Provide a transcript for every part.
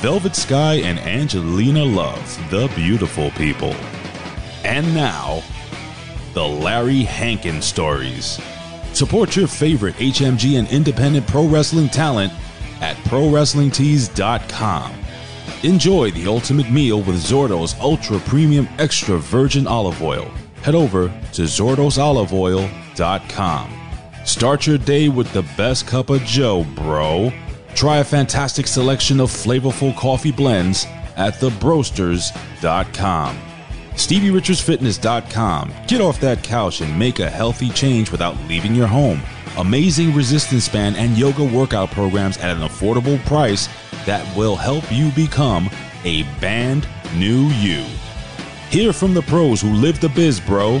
Velvet Sky and Angelina Love, The Beautiful People. And now, The Larry Hankin Stories. Support your favorite HMG and independent pro wrestling talent at ProWrestlingTees.com. Enjoy the ultimate meal with Zordo's Ultra Premium Extra Virgin Olive Oil. Head over to ZordosOliveOil.com. Start your day with the best cup of Joe, bro. Try a fantastic selection of flavorful coffee blends at TheBroasters.com. StevieRichardsFitness.com. Get off that couch and make a healthy change without leaving your home. Amazing resistance band and yoga workout programs at an affordable price that will help you become a band new you. Hear from the pros who live the biz, bro,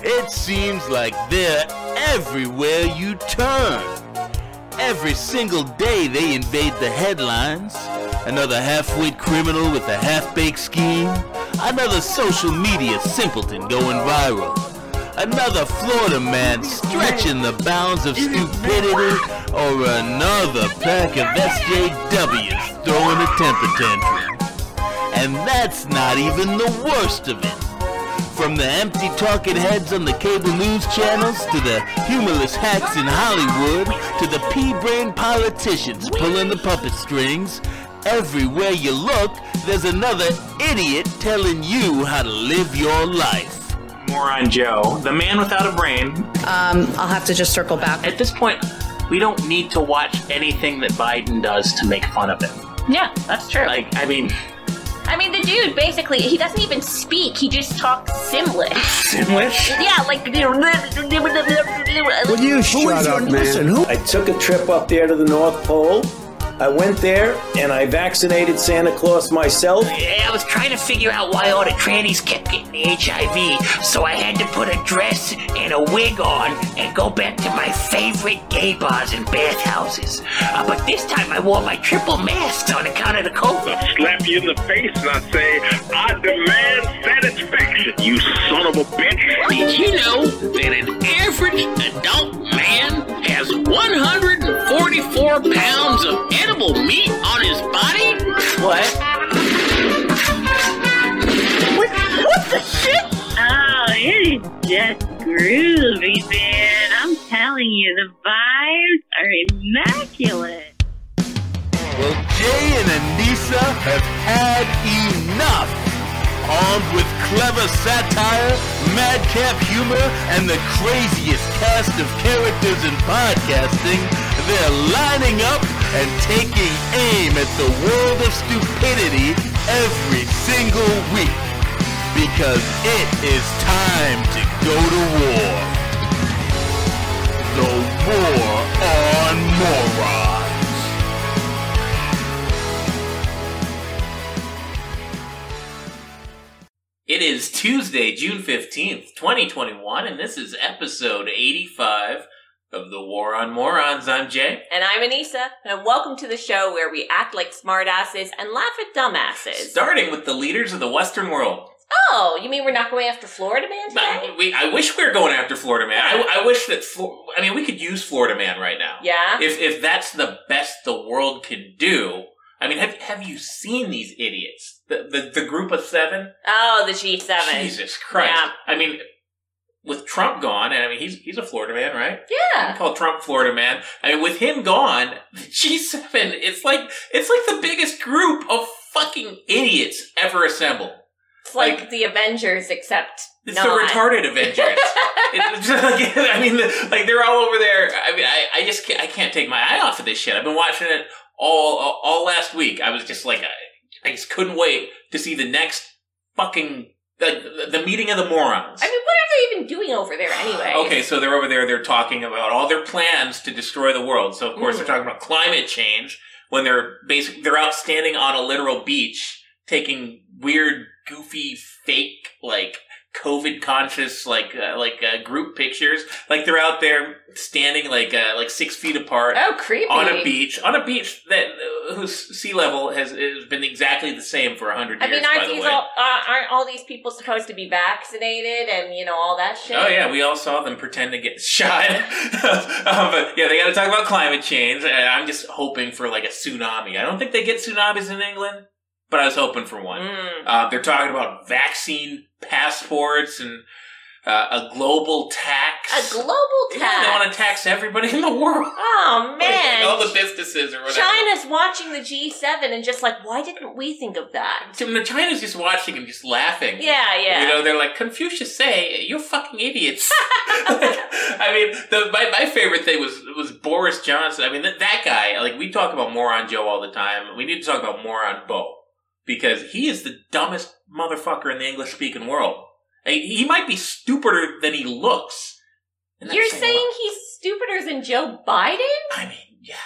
It seems like they're everywhere you turn. Every single day they invade the headlines. Another half-wit criminal with a half-baked scheme. Another social media simpleton going viral. Another Florida man stretching the bounds of stupidity. Or another pack of SJWs throwing a temper tantrum. And that's not even the worst of it. From the empty talking heads on the cable news channels to the humorless hacks in Hollywood to the pea-brained politicians pulling the puppet strings, everywhere you look, there's another idiot telling you how to live your life. Moron Joe, the man without a brain. I'll have to just circle back. At this point, we don't need to watch anything that Biden does to make fun of him. Yeah, that's true. Like, I mean, the dude, basically, he doesn't even speak. He just talks Simlish. Simlish? Yeah, like... Will you shut up, man? Listen, I took a trip up there to the North Pole. I went there, and I vaccinated Santa Claus myself. I was trying to figure out why all the trannies kept getting the HIV, so I had to put a dress and a wig on and go back to my favorite gay bars and bathhouses. But this time I wore my triple mask on account of the COVID. I'll slap you in the face and I say, I demand satisfaction, you son of a bitch. Did you know that an average adult man has 144 pounds of edible meat on his body? What the shit? Oh, it is just groovy, man. I'm telling you, the vibes are immaculate. Well, Jay and Anissa have had enough. Armed with clever satire, madcap humor, and the craziest cast of characters in podcasting, they're lining up and taking aim at the world of stupidity every single week. Because it is time to go to war. The War on Morons. It is Tuesday, June 15th, 2021, and this is episode 85 of The War on Morons. I'm Jay. And I'm Anissa. And welcome to the show where we act like smartasses and laugh at dumbasses. Starting with the leaders of the Western world. Oh, you mean we're not going after Florida Man today? I wish we were going after Florida Man. I wish that... I mean, we could use Florida Man right now. Yeah? If that's the best the world could do... I mean, have you seen these idiots? The group of seven? Oh, the G7. Jesus Christ. Yeah. I mean... With Trump gone, and I mean, he's a Florida man, right? Yeah. We call Trump Florida man. I mean, with him gone, the G7, it's like the biggest group of fucking idiots ever assembled. It's like the Avengers, except it's not. The retarded Avengers. It's just like, I mean, they're all over there. I mean, I just can't, I can't take my eye off of this shit. I've been watching it all last week. I was just like, I just couldn't wait to see the next fucking... The meeting of the morons. I mean, what are they even doing over there anyway? Okay, so they're over there, they're talking about all their plans to destroy the world. So, of course, they're talking about climate change when they're out standing on a literal beach taking weird, goofy, fake, like, COVID-conscious, group pictures. Like, they're out there standing, like 6 feet apart. Oh, creepy. On a beach that... whose sea level has been exactly the same for 100 years, I mean, aren't all these people supposed to be vaccinated and, you know, all that shit? Oh, yeah, we all saw them pretend to get shot. But, yeah, they gotta talk about climate change, and I'm just hoping for, like, a tsunami. I don't think they get tsunamis in England, but I was hoping for one. They're talking about vaccine passports and... a global tax. A global tax. Yeah, they want to tax everybody in the world. Oh, man. All the businesses or whatever. China's watching the G7 and just like, why didn't we think of that? China's just watching and just laughing. Yeah, yeah. You know, they're like, Confucius say, you're fucking idiots. I mean, my favorite thing was Boris Johnson. I mean, that guy, like, we talk about Moron Joe all the time. We need to talk about Moron Bo. Because he is the dumbest motherfucker in the English-speaking world. He might be stupider than he looks. You're saying he's stupider than Joe Biden? I mean, yeah.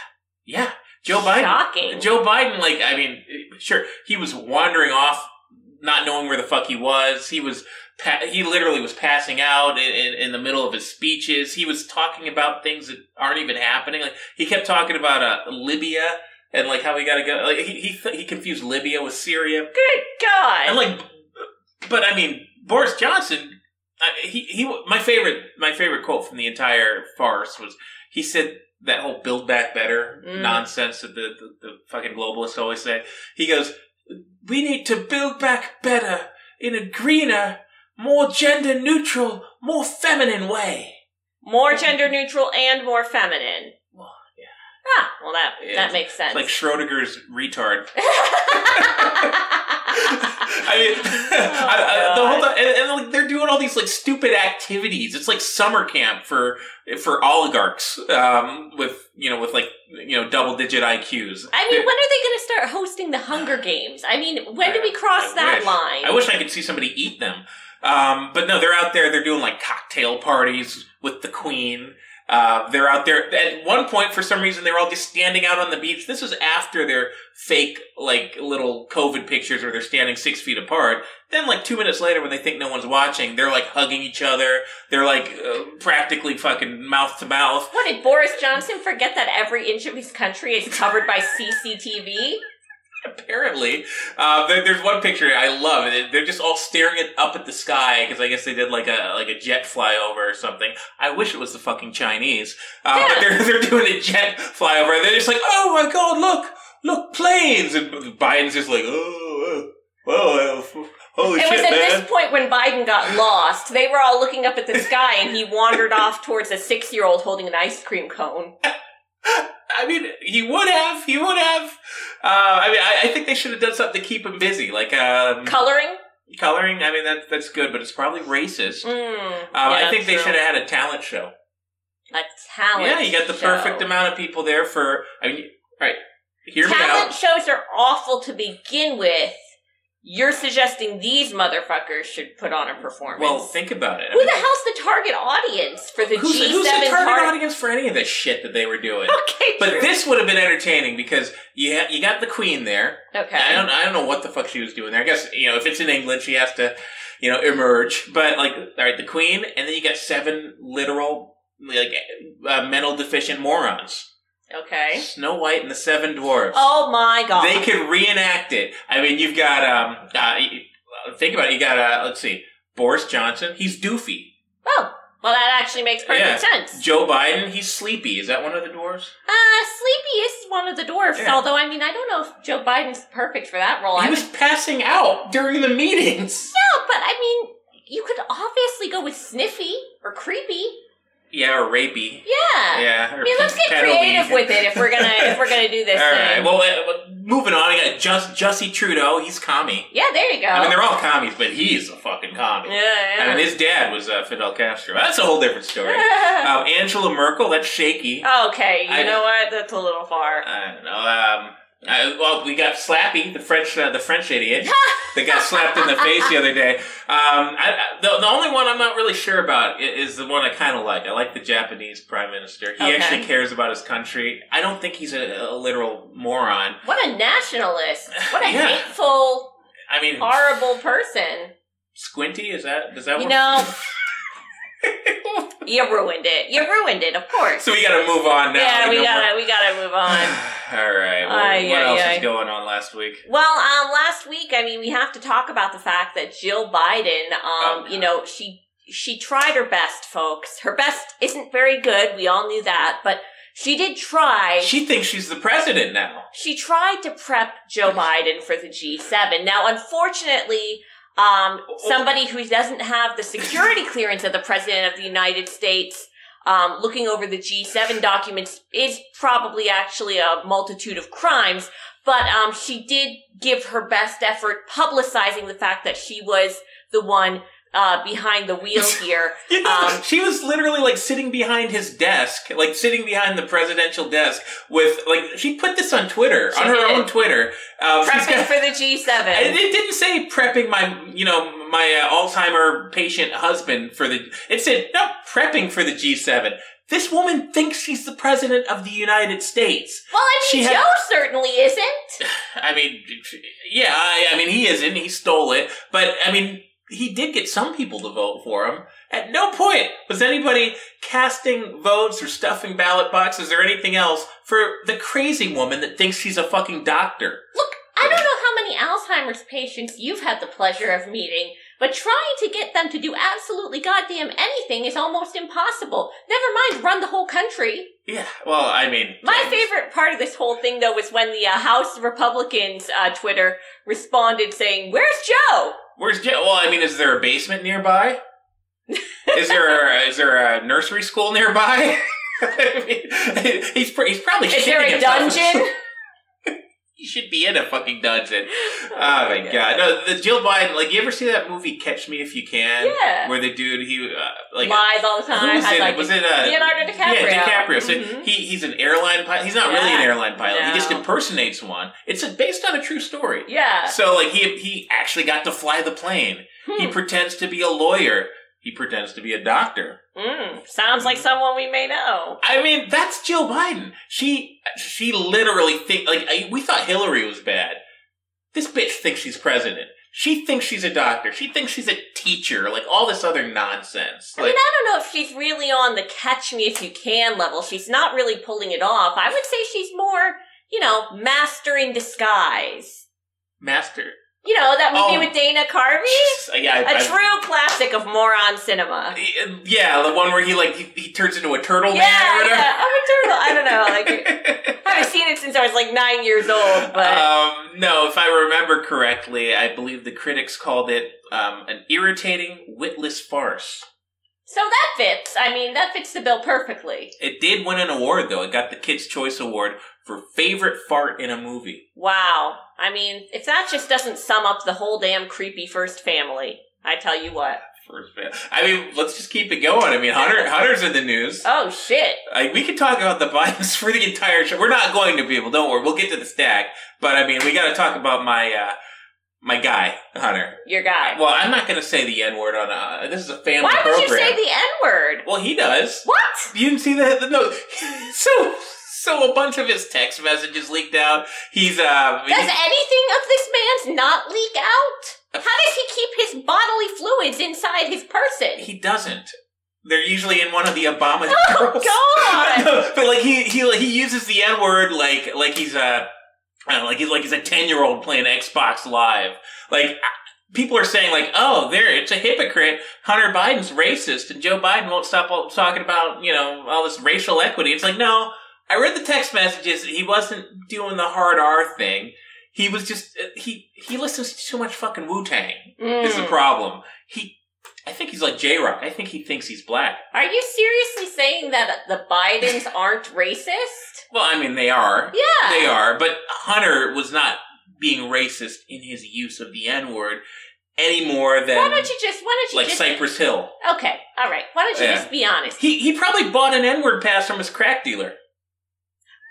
Yeah. Joe Biden. Shocking. Joe Biden, like, I mean, sure, he was wandering off, not knowing where the fuck he was. He literally was passing out in the middle of his speeches. He was talking about things that aren't even happening. Like, he kept talking about Libya. And, like, how we gotta go. Like, he confused Libya with Syria. Good God. And, like, but, I mean... Boris Johnson, my favorite quote from the entire farce was, he said that whole "build back better" nonsense that the fucking globalists always say. He goes, "We need to build back better in a greener, more gender neutral, more feminine way." More gender neutral and more feminine. Well, yeah. Ah, well that makes sense. It's like Schrodinger's retard. I mean, the whole time, and like, they're doing all these like stupid activities. It's like summer camp for oligarchs, with double-digit IQs. I mean, when are they going to start hosting the Hunger Games? I mean, when do we cross that line? I wish I could see somebody eat them. But no, they're out there. They're doing like cocktail parties with the Queen. They're out there. At one point, for some reason, they were all just standing out on the beach. This was after their fake, like, little COVID pictures where they're standing 6 feet apart. Then, like, 2 minutes later, when they think no one's watching, they're, like, hugging each other. They're, like, practically fucking mouth to mouth. What, did Boris Johnson forget that every inch of his country is covered by CCTV? Apparently. There's one picture I love. They're just all staring up at the sky because I guess they did like a jet flyover or something. I wish it was the fucking Chinese. But they're doing a jet flyover. And they're just like, oh my God, look, planes. And Biden's just like, oh. Holy shit, man. It was at this point when Biden got lost. They were all looking up at the sky and he wandered off towards a 6-year-old holding an ice cream cone. I mean, he would have. I think they should have done something to keep him busy, like coloring. I mean, that's good, but it's probably racist. I think they should have had a talent show. A talent. Yeah, you got the perfect amount of people there for. I mean, all right, hear me out. Talent shows are awful to begin with. You're suggesting these motherfuckers should put on a performance. Well, think about it. Who the hell's the target audience for the G7? Who's the target audience for any of this shit that they were doing? Okay, but this would have been entertaining because you got the Queen there. Okay, I don't know what the fuck she was doing there. I guess you know if it's in England, she has to, you know, emerge. But like, all right, the Queen, and then you got seven literal like mental deficient morons. Okay. Snow White and the Seven Dwarfs. Oh my God! They could reenact it. I mean, you've got think about it. You got, let's see, Boris Johnson. He's doofy. Oh, well, that actually makes perfect sense. Joe Biden, he's sleepy. Is that one of the dwarves? Sleepy is one of the dwarves. Yeah. Although, I mean, I don't know if Joe Biden's perfect for that role. He was passing out during the meetings. Yeah, but I mean, you could obviously go with sniffy or creepy. Yeah, or rapey. Yeah. Yeah. I mean, let's get creative with it if we're gonna do this. All right. Well, moving on. I got Jussie Trudeau. He's commie. Yeah, there you go. I mean, they're all commies, but he's a fucking commie. Yeah. I mean, his dad was Fidel Castro. That's a whole different story. Angela Merkel. That's shaky. Okay. You know what? That's a little far. I don't know. Well, we got Slappy, the French idiot that got slapped in the face the other day. The only one I'm not really sure about is the one I kind of like. I like the Japanese prime minister. He actually cares about his country. I don't think he's a literal moron. What a nationalist. What a hateful, horrible person. Squinty? Does that work? You know... You ruined it, of course. So we gotta move on now. Yeah, we gotta move on. Alright, well, what else is going on last week? Well, last week, I mean, we have to talk about the fact that Jill Biden, she tried her best, folks. Her best isn't very good, we all knew that, but she did try. She thinks she's the president now. She tried to prep Joe Biden for the G7. Now, unfortunately... somebody who doesn't have the security clearance of the President of the United States, looking over the G7 documents is probably actually a multitude of crimes, but, she did give her best effort publicizing the fact that she was the one behind the wheel here. She was literally like sitting behind his desk, like sitting behind the presidential desk with like, she put this on Twitter, on her own Twitter. Prepping for the G7. And it didn't say prepping my Alzheimer patient husband for the, it said, no, prepping for the G7. This woman thinks she's the president of the United States. Well, I mean, Joe certainly isn't. I mean, yeah, I mean, he isn't. He stole it. But I mean, he did get some people to vote for him. At no point was anybody casting votes or stuffing ballot boxes or anything else for the crazy woman that thinks she's a fucking doctor. Look, I don't know how many Alzheimer's patients you've had the pleasure of meeting, but trying to get them to do absolutely goddamn anything is almost impossible. Never mind run the whole country. Yeah, well, I mean... My favorite part of this whole thing, though, was when the House Republicans Twitter responded saying, "Where's Joe?" Where's Joe? Well, I mean, is there a basement nearby? Is there a nursery school nearby? I mean, he's probably shitting himself. Is there a dungeon? He should be in a fucking dungeon. Oh my god! No, the Jill Biden. Like, you ever see that movie Catch Me If You Can? Yeah. Where the dude he lies all the time. Was it Leonardo DiCaprio? Yeah, DiCaprio. So mm-hmm. he's an airline pilot. He's not really an airline pilot. No. He just impersonates one. It's based on a true story. Yeah. So like he actually got to fly the plane. He pretends to be a lawyer. He pretends to be a doctor. Sounds like someone we may know. I mean, that's Jill Biden. She literally thinks, like, we thought Hillary was bad. This bitch thinks she's president. She thinks she's a doctor. She thinks she's a teacher. Like, all this other nonsense. Like, I mean, I don't know if she's really on the Catch Me If You Can level. She's not really pulling it off. I would say she's more, master in disguise. Master. You know, that movie with Dana Carvey? A true classic of moron cinema. Yeah, the one where he turns into a turtle man or whatever. Yeah, I'm a turtle. I don't know. Like, I haven't seen it since I was 9 years old, but... no, if I remember correctly, I believe the critics called it an irritating, witless farce. So that fits. I mean, that fits the bill perfectly. It did win an award, though. It got the Kids' Choice Award for favorite fart in a movie. Wow. I mean, if that just doesn't sum up the whole damn creepy first family, I tell you what. First family. I mean, let's just keep it going. I mean, Hunter's in the news. Oh, shit. We could talk about the Bidens for the entire show. We're not going to, people. Don't worry. We'll get to the stack. But, I mean, we got to talk about my guy, Hunter. Your guy. Well, I'm not going to say the N-word on this is a family program. Why would you say the N-word? Well, he does. What? You didn't see that? No. So a bunch of his text messages leaked out. Does anything of this man's not leak out? How does he keep his bodily fluids inside his person? He doesn't. They're usually in one of the Obama girls. Oh, God! No, but he uses the N-word like he's a 10-year-old playing Xbox Live. Like, people are saying like, oh, there, it's a hypocrite. Hunter Biden's racist and Joe Biden won't stop talking about, you know, all this racial equity. It's like, no, I read the text messages. He wasn't doing the hard R thing. He was just, he listens to too much fucking Wu-Tang is the problem. I think he's like J-Rock. I think he thinks he's black. Are you seriously saying that the Bidens aren't racist? Well, I mean, they are. Yeah. They are. But Hunter was not being racist in his use of the N-word any more than... Why don't you just... Cypress Hill. Okay. All right. Why don't you just be honest? He probably bought an N-word pass from his crack dealer.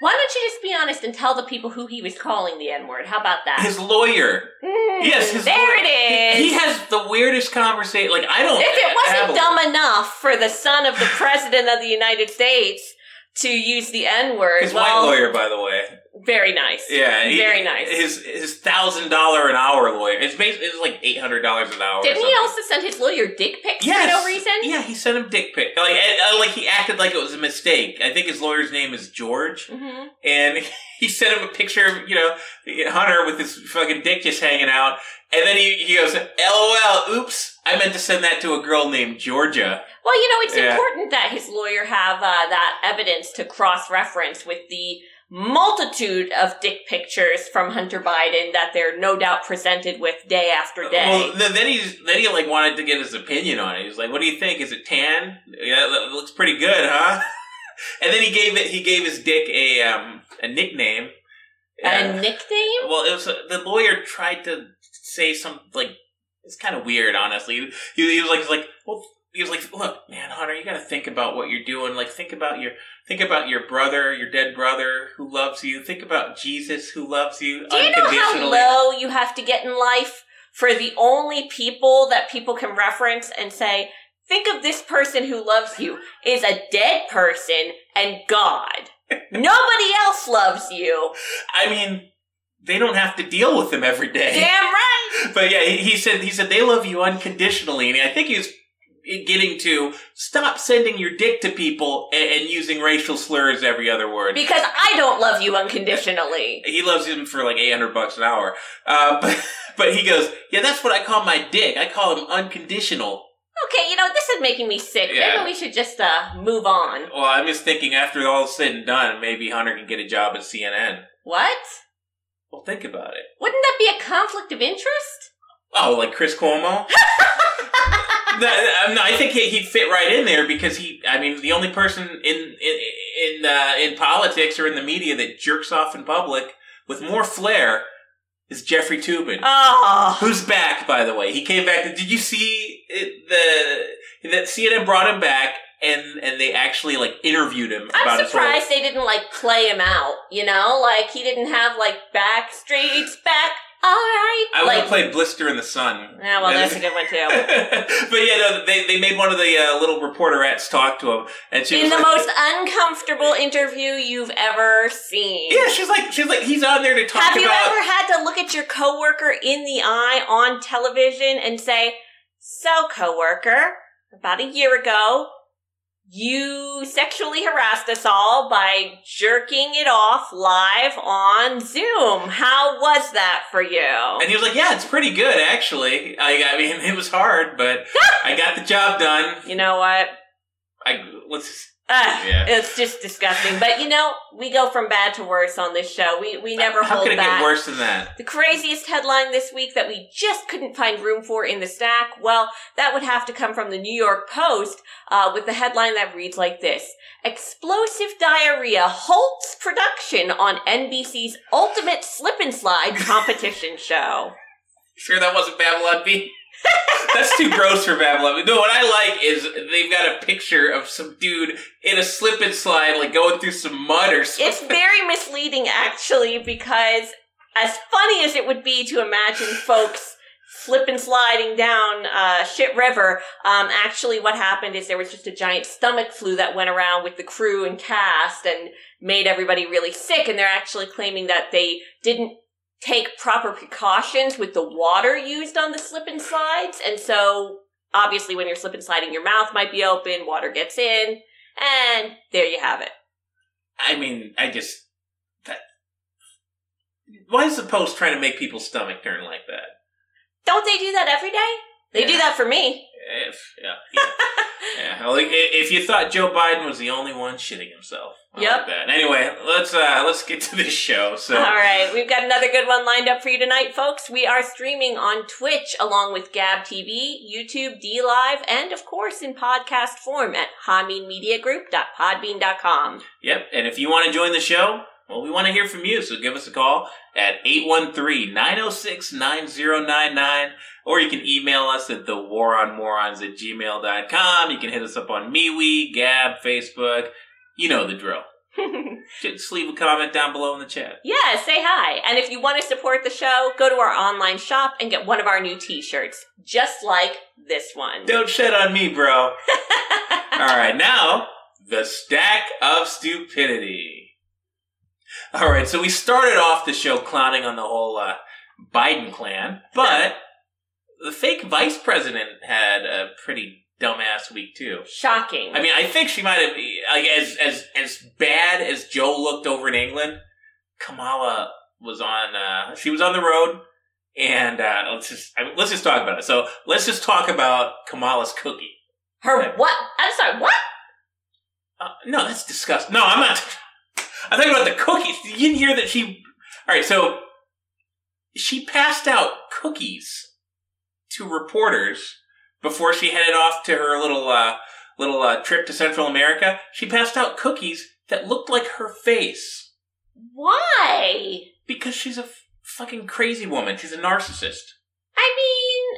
Why don't you just be honest and tell the people who he was calling the N-word? How about that? His lawyer. Yes, his lawyer. There it is. He has the weirdest conversation. Like, I don't... If it wasn't dumb enough for the son of the President of the United States to use the N-word... His white lawyer, by the way. Very nice. Yeah. Very nice. His $1,000 an hour lawyer. It's basically like $800 an hour. Didn't he also send his lawyer dick pics for no reason? Yeah, he sent him dick pics. Like he acted like it was a mistake. I think his lawyer's name is George. Mm-hmm. And he sent him a picture of, you know, Hunter with his fucking dick just hanging out. And then he goes, LOL, oops, I meant to send that to a girl named Georgia. Well, you know, it's important that his lawyer have that evidence to cross-reference with the multitude of dick pictures from Hunter Biden that they're no doubt presented with day after day. Well, then he like wanted to get his opinion on it. He was like, "What do you think? Is it tan? Yeah, it looks pretty good, huh?" And then he gave his dick a nickname. A nickname? Well, it was the lawyer tried to say something like it's kind of weird, honestly. He was like, look, man, Hunter, you got to think about what you're doing. Like, think about your brother, your dead brother who loves you. Think about Jesus who loves you unconditionally. Do you know how low you have to get in life for the only people that people can reference and say, think of this person who loves you is a dead person and God. Nobody else loves you. I mean, they don't have to deal with him every day. Damn right. But yeah, he said they love you unconditionally, and I think he's getting to stop sending your dick to people and using racial slurs every other word. Because I don't love you unconditionally. He loves him for like $800 an hour. But he goes, yeah, that's what I call my dick. I call him unconditional. Okay, you know, this is making me sick. Yeah. Maybe we should just move on. Well, I'm just thinking after all is said and done, maybe Hunter can get a job at CNN. What? Well, think about it. Wouldn't that be a conflict of interest? Oh, like Chris Cuomo? No, I think he'd fit right in there because the only person in politics or in the media that jerks off in public with more flair is Jeffrey Toobin. Oh. Who's back, by the way. He came back. Did you see that CNN brought him back and they actually, like, interviewed him about his role? I'm surprised they didn't, like, play him out, you know? Like, he didn't have, like, back. All right. I would have played Blister in the Sun. Yeah, well, that's a good one, too. But, yeah, no, they made one of the little reporterettes talk to him. And she was in the most uncomfortable interview you've ever seen. Yeah, she's like, he's on there to talk about... Have you ever had to look at your coworker in the eye on television and say, so, coworker, about a year ago, you sexually harassed us all by jerking it off live on Zoom. How was that for you? And he was like, yeah, it's pretty good, actually. I mean, it was hard, but I got the job done. You know what? It's just disgusting. But, you know, we go from bad to worse on this show. We never hold back. How could it get worse than that? The craziest headline this week that we just couldn't find room for in the stack, well, that would have to come from the New York Post with the headline that reads like this. Explosive diarrhea halts production on NBC's ultimate slip and slide competition show. Sure that wasn't Babylon Bee? That's too gross for Babylon. No, what I like is they've got a picture of some dude in a slip and slide, like going through some mud or something. It's very misleading, actually, because as funny as it would be to imagine folks slip and sliding down Shit River, actually what happened is there was just a giant stomach flu that went around with the crew and cast and made everybody really sick, and they're actually claiming that they didn't take proper precautions with the water used on the slip and slides. And so, obviously, when you're slip and sliding, your mouth might be open, water gets in, and there you have it. I mean, why is the Post trying to make people's stomach turn like that? Don't they do that every day? They do that for me. Yeah. Well, if you thought Joe Biden was the only one shitting himself, like that. Anyway, let's get to this show. So, all right, we've got another good one lined up for you tonight, folks. We are streaming on Twitch along with Gab TV, YouTube, D Live, and of course in podcast form at hamimediagroup.podbean.com. Yep, and if you want to join the show, well, we want to hear from you, so give us a call at 813-906-9099, or you can email us at thewaronmorons@gmail.com. You can hit us up on MeWe, Gab, Facebook. You know the drill. Just leave a comment down below in the chat. Yeah, say hi. And if you want to support the show, go to our online shop and get one of our new t-shirts, just like this one. Don't shit on me, bro. All right, now, the stack of stupidity. All right, so we started off the show clowning on the whole Biden clan, but the fake vice president had a pretty dumbass week too. Shocking. I mean, I think she might have, like, as bad as Joe looked over in England, Kamala was on. She was on the road, and let's just talk about it. So let's just talk about Kamala's cookie. Her what? I'm sorry, what? No, that's disgusting. No, I'm not. I'm talking about the cookies. You didn't hear that she... All right, so she passed out cookies to reporters before she headed off to her little trip to Central America. She passed out cookies that looked like her face. Why? Because she's a fucking crazy woman. She's a narcissist. I mean,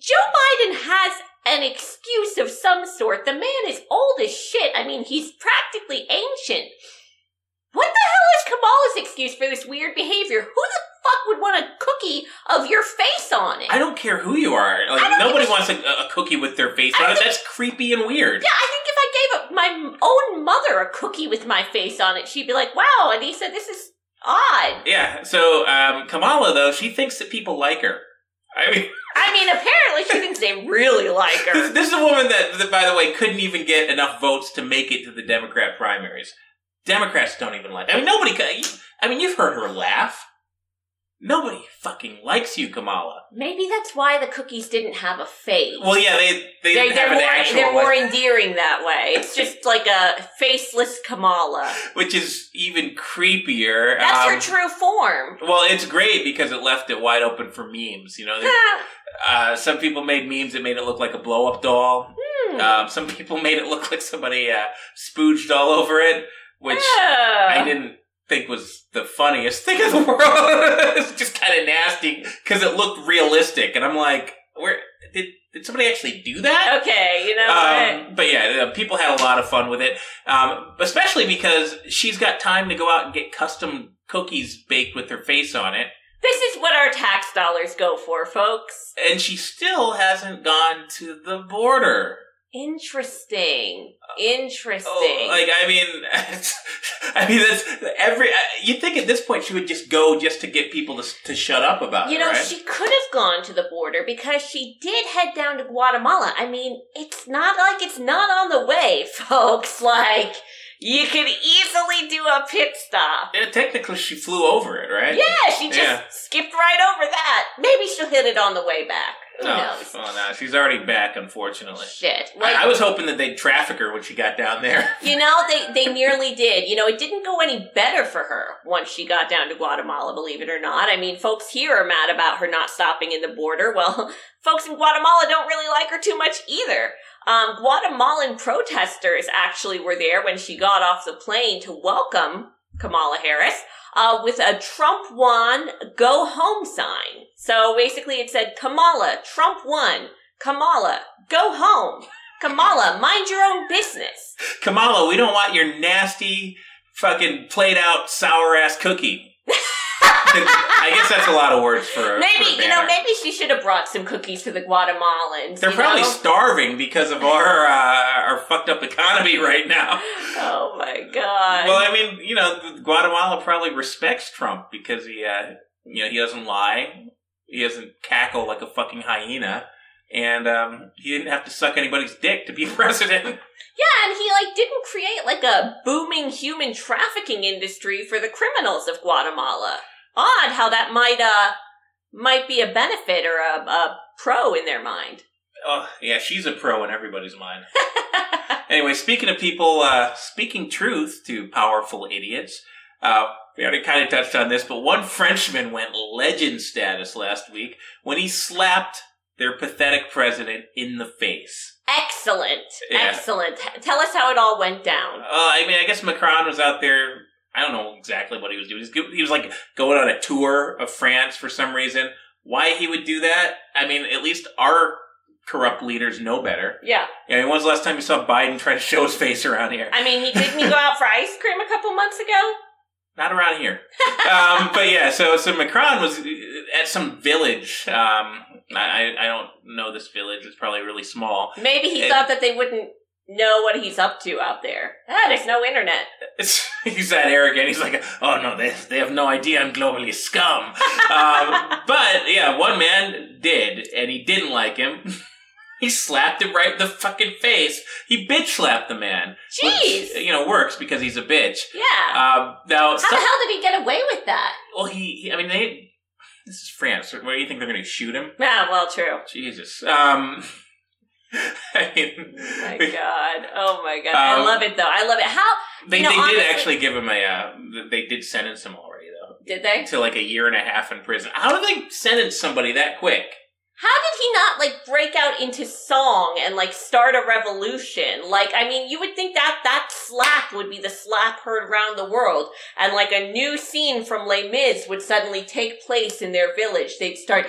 Joe Biden has an excuse of some sort. The man is old as shit. I mean, he's practically ancient. What the hell is Kamala's excuse for this weird behavior? Who the fuck would want a cookie of your face on it? I don't care who you are. Like, nobody wants a cookie with their face on it. That's creepy and weird. Yeah, I think if I gave my own mother a cookie with my face on it, she'd be like, wow, Anissa, this is odd. Yeah, so Kamala, though, she thinks that people like her. I mean, apparently she thinks they really like her. This is a woman that, by the way, couldn't even get enough votes to make it to the Democrat primaries. Democrats don't even like her. I mean, you've heard her laugh. Nobody fucking likes you, Kamala. Maybe that's why the cookies didn't have a face. Well, yeah, they didn't have an actual... They're more endearing that way. It's just like a faceless Kamala. Which is even creepier. That's her true form. Well, it's great because it left it wide open for memes, you know? Some people made memes that made it look like a blow-up doll. Some people made it look like somebody spooged all over it, which I didn't... think was the funniest thing in the world. It's just kind of nasty because it looked realistic, and I'm like, where did somebody actually do that? Okay, you know. But yeah, people had a lot of fun with it, especially because she's got time to go out and get custom cookies baked with her face on it. This is what our tax dollars go for, folks. And she still hasn't gone to the border. Interesting. Oh, like, I mean, that's every... You'd think at this point she would just go just to get people to shut up about it, right? She could have gone to the border because she did head down to Guatemala. I mean, it's not like it's not on the way, folks. Like, you could easily do a pit stop. Yeah, technically she flew over it, right? Yeah, she just skipped right over that. Maybe she'll hit it on the way back. Who knows? Oh, no. She's already back, unfortunately. Shit. Like, I was hoping that they'd traffic her when she got down there. You know, they nearly did. You know, it didn't go any better for her once she got down to Guatemala, believe it or not. I mean, folks here are mad about her not stopping in the border. Well, folks in Guatemala don't really like her too much either. Guatemalan protesters actually were there when she got off the plane to welcome Kamala Harris with a Trump won, go home sign. So basically it said, Kamala, Trump won. Kamala, go home. Kamala, mind your own business. Kamala, we don't want your nasty, fucking played out, sour ass cookie. I guess that's a lot of words for maybe she should have brought some cookies to the Guatemalans. They're probably starving because of our fucked up economy right now. Oh my god. Well, I mean, you know, Guatemala probably respects Trump because he doesn't lie, he doesn't cackle like a fucking hyena, and he didn't have to suck anybody's dick to be president. Yeah, and he, like, didn't create, like, a booming human trafficking industry for the criminals of Guatemala. Odd how that might, might be a benefit or a pro in their mind. Oh, yeah, she's a pro in everybody's mind. Anyway, speaking of people speaking truth to powerful idiots, we already kind of touched on this, but one Frenchman went legend status last week when he slapped their pathetic president in the face. Excellent. Yeah. Excellent. Tell us how it all went down. I mean, I guess Macron was out there. I don't know exactly what he was doing. He was like going on a tour of France for some reason. Why he would do that? I mean, at least our corrupt leaders know better. Yeah. I mean, when's the last time you saw Biden try to show his face around here? I mean, didn't he go out for ice cream a couple months ago? Not around here. But yeah, so Macron was at some village. I don't know this village. It's probably really small. Maybe he thought that they wouldn't know what he's up to out there. There's no internet. He's that arrogant. He's like, oh no, they have no idea I'm globally scum. But yeah, one man did, and he didn't like him. He slapped him right in the fucking face. He bitch slapped the man. Jeez. Which, you know, works because he's a bitch. Yeah. Now, how the hell did he get away with that? Well, I mean, this is France. What do you think, they're going to shoot him? Yeah, well, true. Jesus. I mean, oh my god! I love it though. I love it. How they honestly did actually give him a. They did sentence him already though. Did they? To like a year and a half in prison. How do they sentence somebody that quick? How did he not, like, break out into song and, like, start a revolution? Like, I mean, you would think that slap would be the slap heard around the world. And, like, a new scene from Les Mis would suddenly take place in their village. They'd start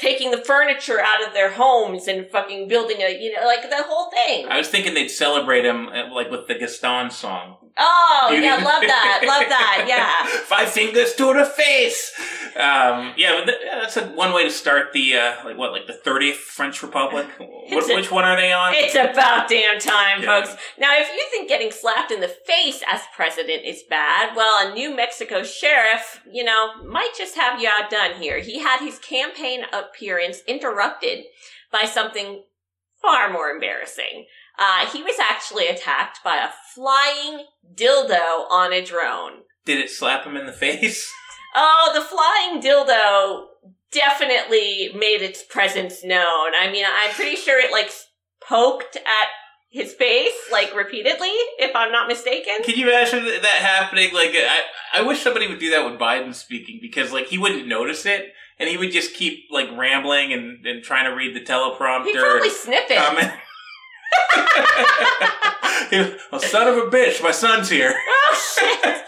taking the furniture out of their homes and fucking building a, you know, like, the whole thing. I was thinking they'd celebrate him, like, with the Gaston song. Oh, dude. Yeah, love that, yeah. Five fingers to the face! Yeah, that's one way to start the, the 30th French Republic? Which one are they on? It's about damn time, folks. Now, if you think getting slapped in the face as president is bad, well, a New Mexico sheriff, you know, might just have you outdone here. He had his campaign appearance interrupted by something far more embarrassing. He was actually attacked by a flying dildo on a drone. Did it slap him in the face? Oh, the flying dildo definitely made its presence known. I mean, I'm pretty sure it, like, poked at his face, like, repeatedly, if I'm not mistaken. Can you imagine that happening? Like, I wish somebody would do that with Biden speaking, because, like, he wouldn't notice it. And he would just keep, like, rambling and trying to read the teleprompter. He'd probably snip it. Well, son of a bitch, my son's here. Oh, shit.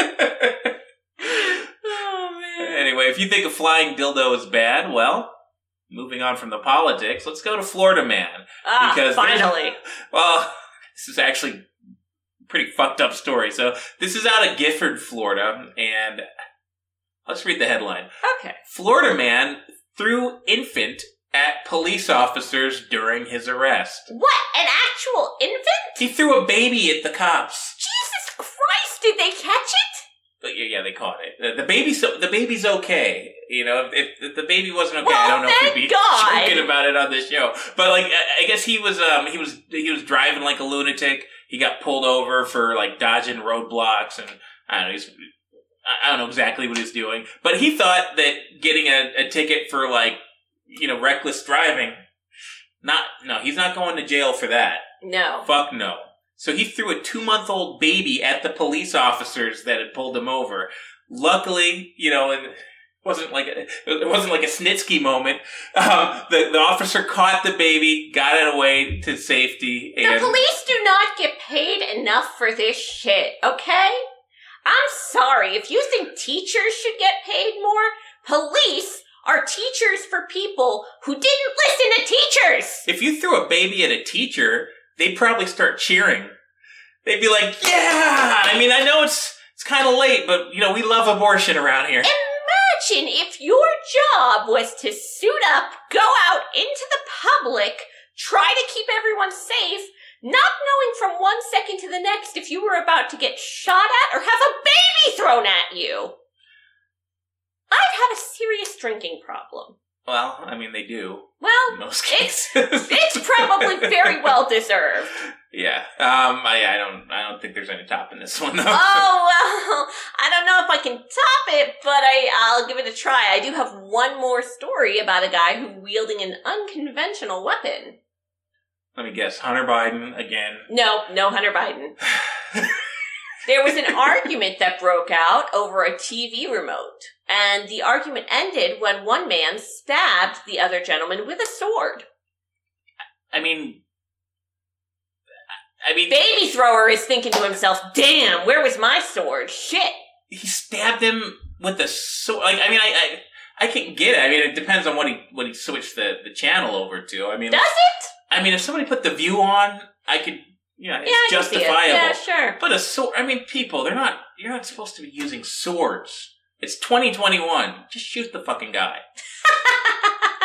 Oh, man. Anyway, if you think a flying dildo is bad, well, moving on from the politics, let's go to Florida Man. Ah, finally. Well, this is actually a pretty fucked up story. So this is out of Gifford, Florida, and let's read the headline. Okay. Florida Man threw infant at police officers during his arrest. What? An actual infant? He threw a baby at the cops. Jesus Christ! Did they catch it? Yeah, they caught it. The baby's okay. You know, if the baby wasn't okay, well, I don't know if we'd be joking about it on this show. But like, I guess he was driving like a lunatic. He got pulled over for like dodging roadblocks, and I don't know. I don't know exactly what he was doing, but he thought that getting a ticket for like, you know, reckless driving. He's not going to jail for that. No. Fuck no. So he threw a 2-month-old baby at the police officers that had pulled him over. Luckily, you know, and it wasn't like a Snitsky moment. The officer caught the baby, got it away to safety. The police do not get paid enough for this shit, okay? I'm sorry. If you think teachers should get paid more, police are teachers for people who didn't listen to teachers. If you threw a baby at a teacher, they'd probably start cheering. They'd be like, yeah! I mean, I know it's kind of late, but, you know, we love abortion around here. Imagine if your job was to suit up, go out into the public, try to keep everyone safe, not knowing from one second to the next if you were about to get shot at or have a baby thrown at you. I'd have a serious drinking problem. Well, I mean, they do. Well, in most cases. It's probably very well deserved. Yeah. I don't think there's any topping this one, though. Oh, well, I don't know if I can top it, but I'll give it a try. I do have one more story about a guy who wielding an unconventional weapon. Let me guess. Hunter Biden again. No Hunter Biden. There was an argument that broke out over a TV remote, and the argument ended when one man stabbed the other gentleman with a sword. I mean... Baby Thrower is thinking to himself, damn, where was my sword? Shit. He stabbed him with a sword. Like, I mean, I can get it. I mean, it depends on what he switched the channel over to. I mean, does it? I mean, if somebody put The View on, I could... Yeah, it's justifiable. Yeah, sure. But a sword, I mean, people, you're not supposed to be using swords. It's 2021. Just shoot the fucking guy.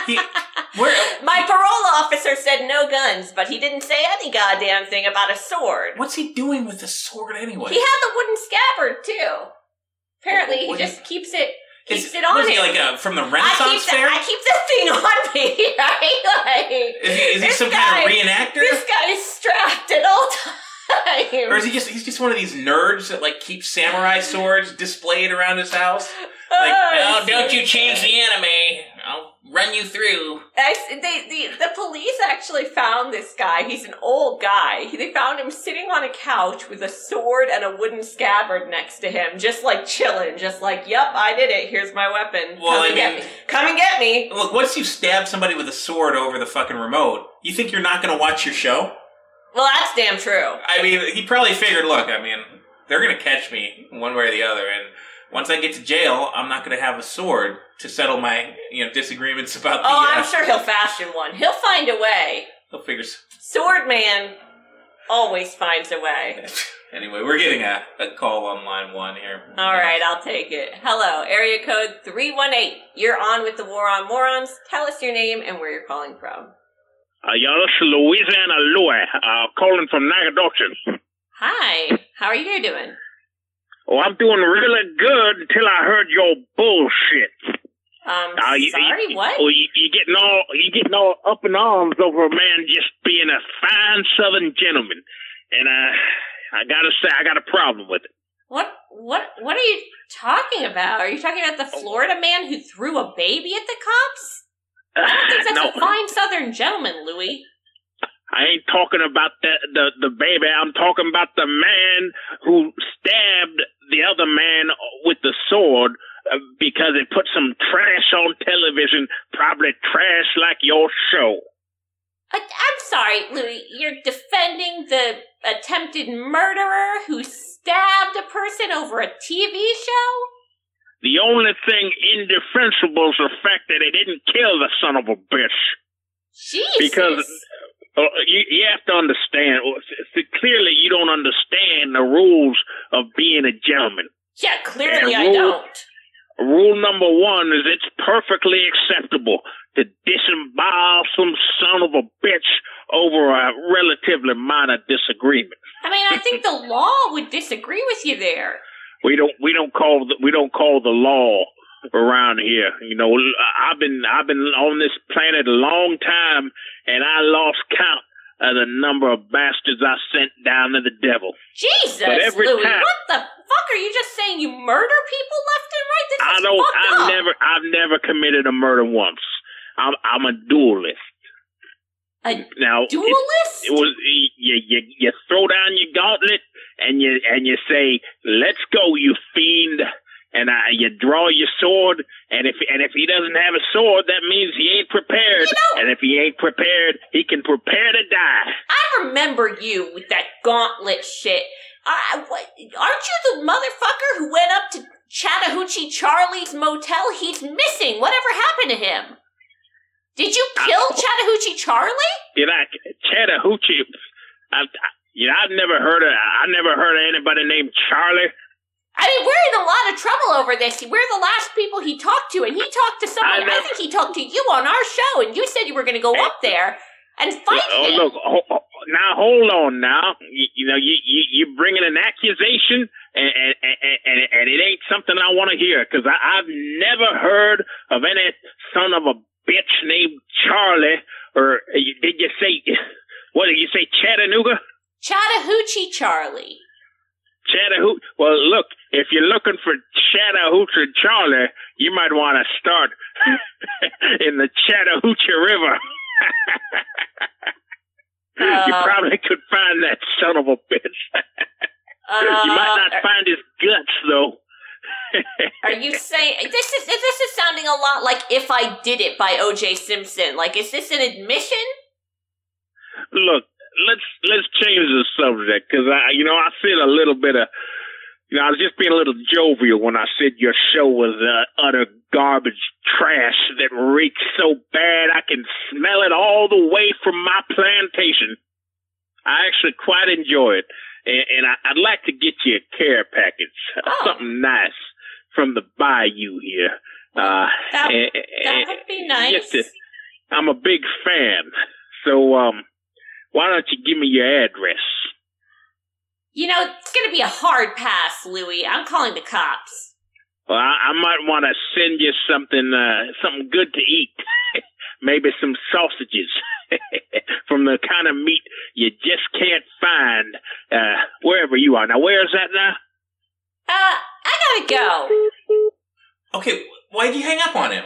My parole officer said no guns, but he didn't say any goddamn thing about a sword. What's he doing with a sword anyway? He had the wooden scabbard, too. Apparently, he just keeps it on him. Is he like from the Renaissance fair? I keep this thing on me, right? Like, is he some kind of reenactor? This guy is strapped at all times. Or is he he's just one of these nerds that like keeps samurai swords displayed around his house? Like, oh, don't you change the anime. I'll run you through. The police actually found this guy. He's an old guy. They found him sitting on a couch with a sword and a wooden scabbard next to him, just like chilling, just like, yep, I did it. Here's my weapon. Well, come and get me. Look, once you stab somebody with a sword over the fucking remote, you think you're not going to watch your show? Well, that's damn true. I mean, he probably figured, look, I mean, they're going to catch me one way or the other, and... Once I get to jail, I'm not going to have a sword to settle my, disagreements about the... Oh, I'm sure he'll fashion one. He'll find a way. He'll figure something. Sword man always finds a way. Anyway, we're getting a call on line one here. All right, I'll take it. Hello, area code 318. You're on with the War on Morons. Tell us your name and where you're calling from. This is Louisiana Louie, calling from Nacogdoches. Hi, how are you doing? Oh, I'm doing really good until I heard your bullshit. What? Oh, you getting all up in arms over a man just being a fine Southern gentleman, and I gotta say I got a problem with it. What are you talking about? Are you talking about the Florida man who threw a baby at the cops? I don't think that's a fine Southern gentleman, Louie. I ain't talking about the baby. I'm talking about the man who stabbed the other man with the sword because it put some trash on television, probably trash like your show. I'm sorry, Louie. You're defending the attempted murderer who stabbed a person over a TV show? The only thing indefensible is the fact that they didn't kill the son of a bitch. Jesus. Because... You have to understand. Clearly, you don't understand the rules of being a gentleman. Yeah, clearly I don't. Rule number one is it's perfectly acceptable to disembowel some son of a bitch over a relatively minor disagreement. I mean, I think the law would disagree with you there. We don't call the law around here. I've been on this planet a long time, and I lost count of the number of bastards I sent down to the devil. Jesus, Louie, what the fuck are you just saying? You murder people left and right? This is fucked up. I've never committed a murder once. I'm a duelist. Duelist? It was you throw down your gauntlet and you say, "Let's go, you fiend." And you draw your sword, and if he doesn't have a sword, that means he ain't prepared. And if he ain't prepared, he can prepare to die. I remember you with that gauntlet shit. Aren't you the motherfucker who went up to Chattahoochee Charlie's motel? He's missing. Whatever happened to him? Did you kill Chattahoochee Charlie? Chattahoochee? I've never heard of. I never heard of anybody named Charlie. I mean, we're in a lot of trouble over this. We're the last people he talked to, and he talked to someone. I think he talked to you on our show, and you said you were going to go up there and fight him. Look, now hold on. Now you're bringing an accusation, and it ain't something I want to hear because I've never heard of any son of a bitch named Charlie, or did you say, what did you say, Chattanooga? Chattahoochee Charlie. Chattahoochee. Well, look, if you're looking for Chattahoochee Charlie, you might want to start in the Chattahoochee River. You probably could find that son of a bitch. You might not find his guts, though. Are you saying this is sounding a lot like If I Did It by O.J. Simpson? Like, is this an admission? Look, let's change the subject because I feel a little bit of. You know, I was just being a little jovial when I said your show was utter garbage trash that reeks so bad I can smell it all the way from my plantation. I actually quite enjoy it, and I'd like to get you a care package, something nice from the bayou here. That would be nice. I'm a big fan, so why don't you give me your address? You know, it's going to be a hard pass, Louie. I'm calling the cops. Well, I might want to send you something good to eat. Maybe some sausages from the kind of meat you just can't find wherever you are. Now, where is that now? I got to go. Okay, why did you hang up on him?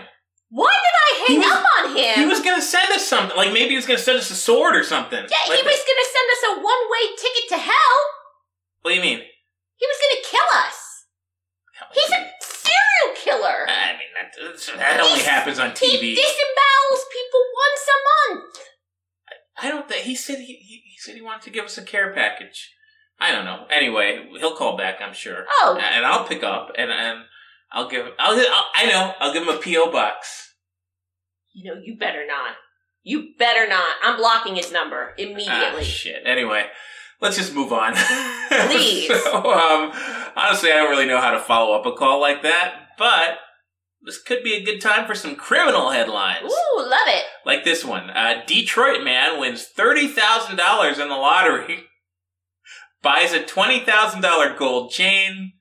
Why did I hang up on him? He was going to send us something. Like, maybe he was going to send us a sword or something. Yeah, like he was going to send us a one-way ticket to hell. What do you mean? He was going to kill us. He's a serial killer. I mean, that only happens on TV. He disembowels people once a month. I don't think... He said he wanted to give us a care package. I don't know. Anyway, he'll call back, I'm sure. Oh. And I'll pick up, and I'll give him... I'll give him a P.O. box. You know, you better not. You better not. I'm blocking his number immediately. Oh, shit. Anyway... Let's just move on. Please. So, honestly, I don't really know how to follow up a call like that, but this could be a good time for some criminal headlines. Ooh, love it. Like this one. Detroit man wins $30,000 in the lottery, buys a $20,000 gold chain,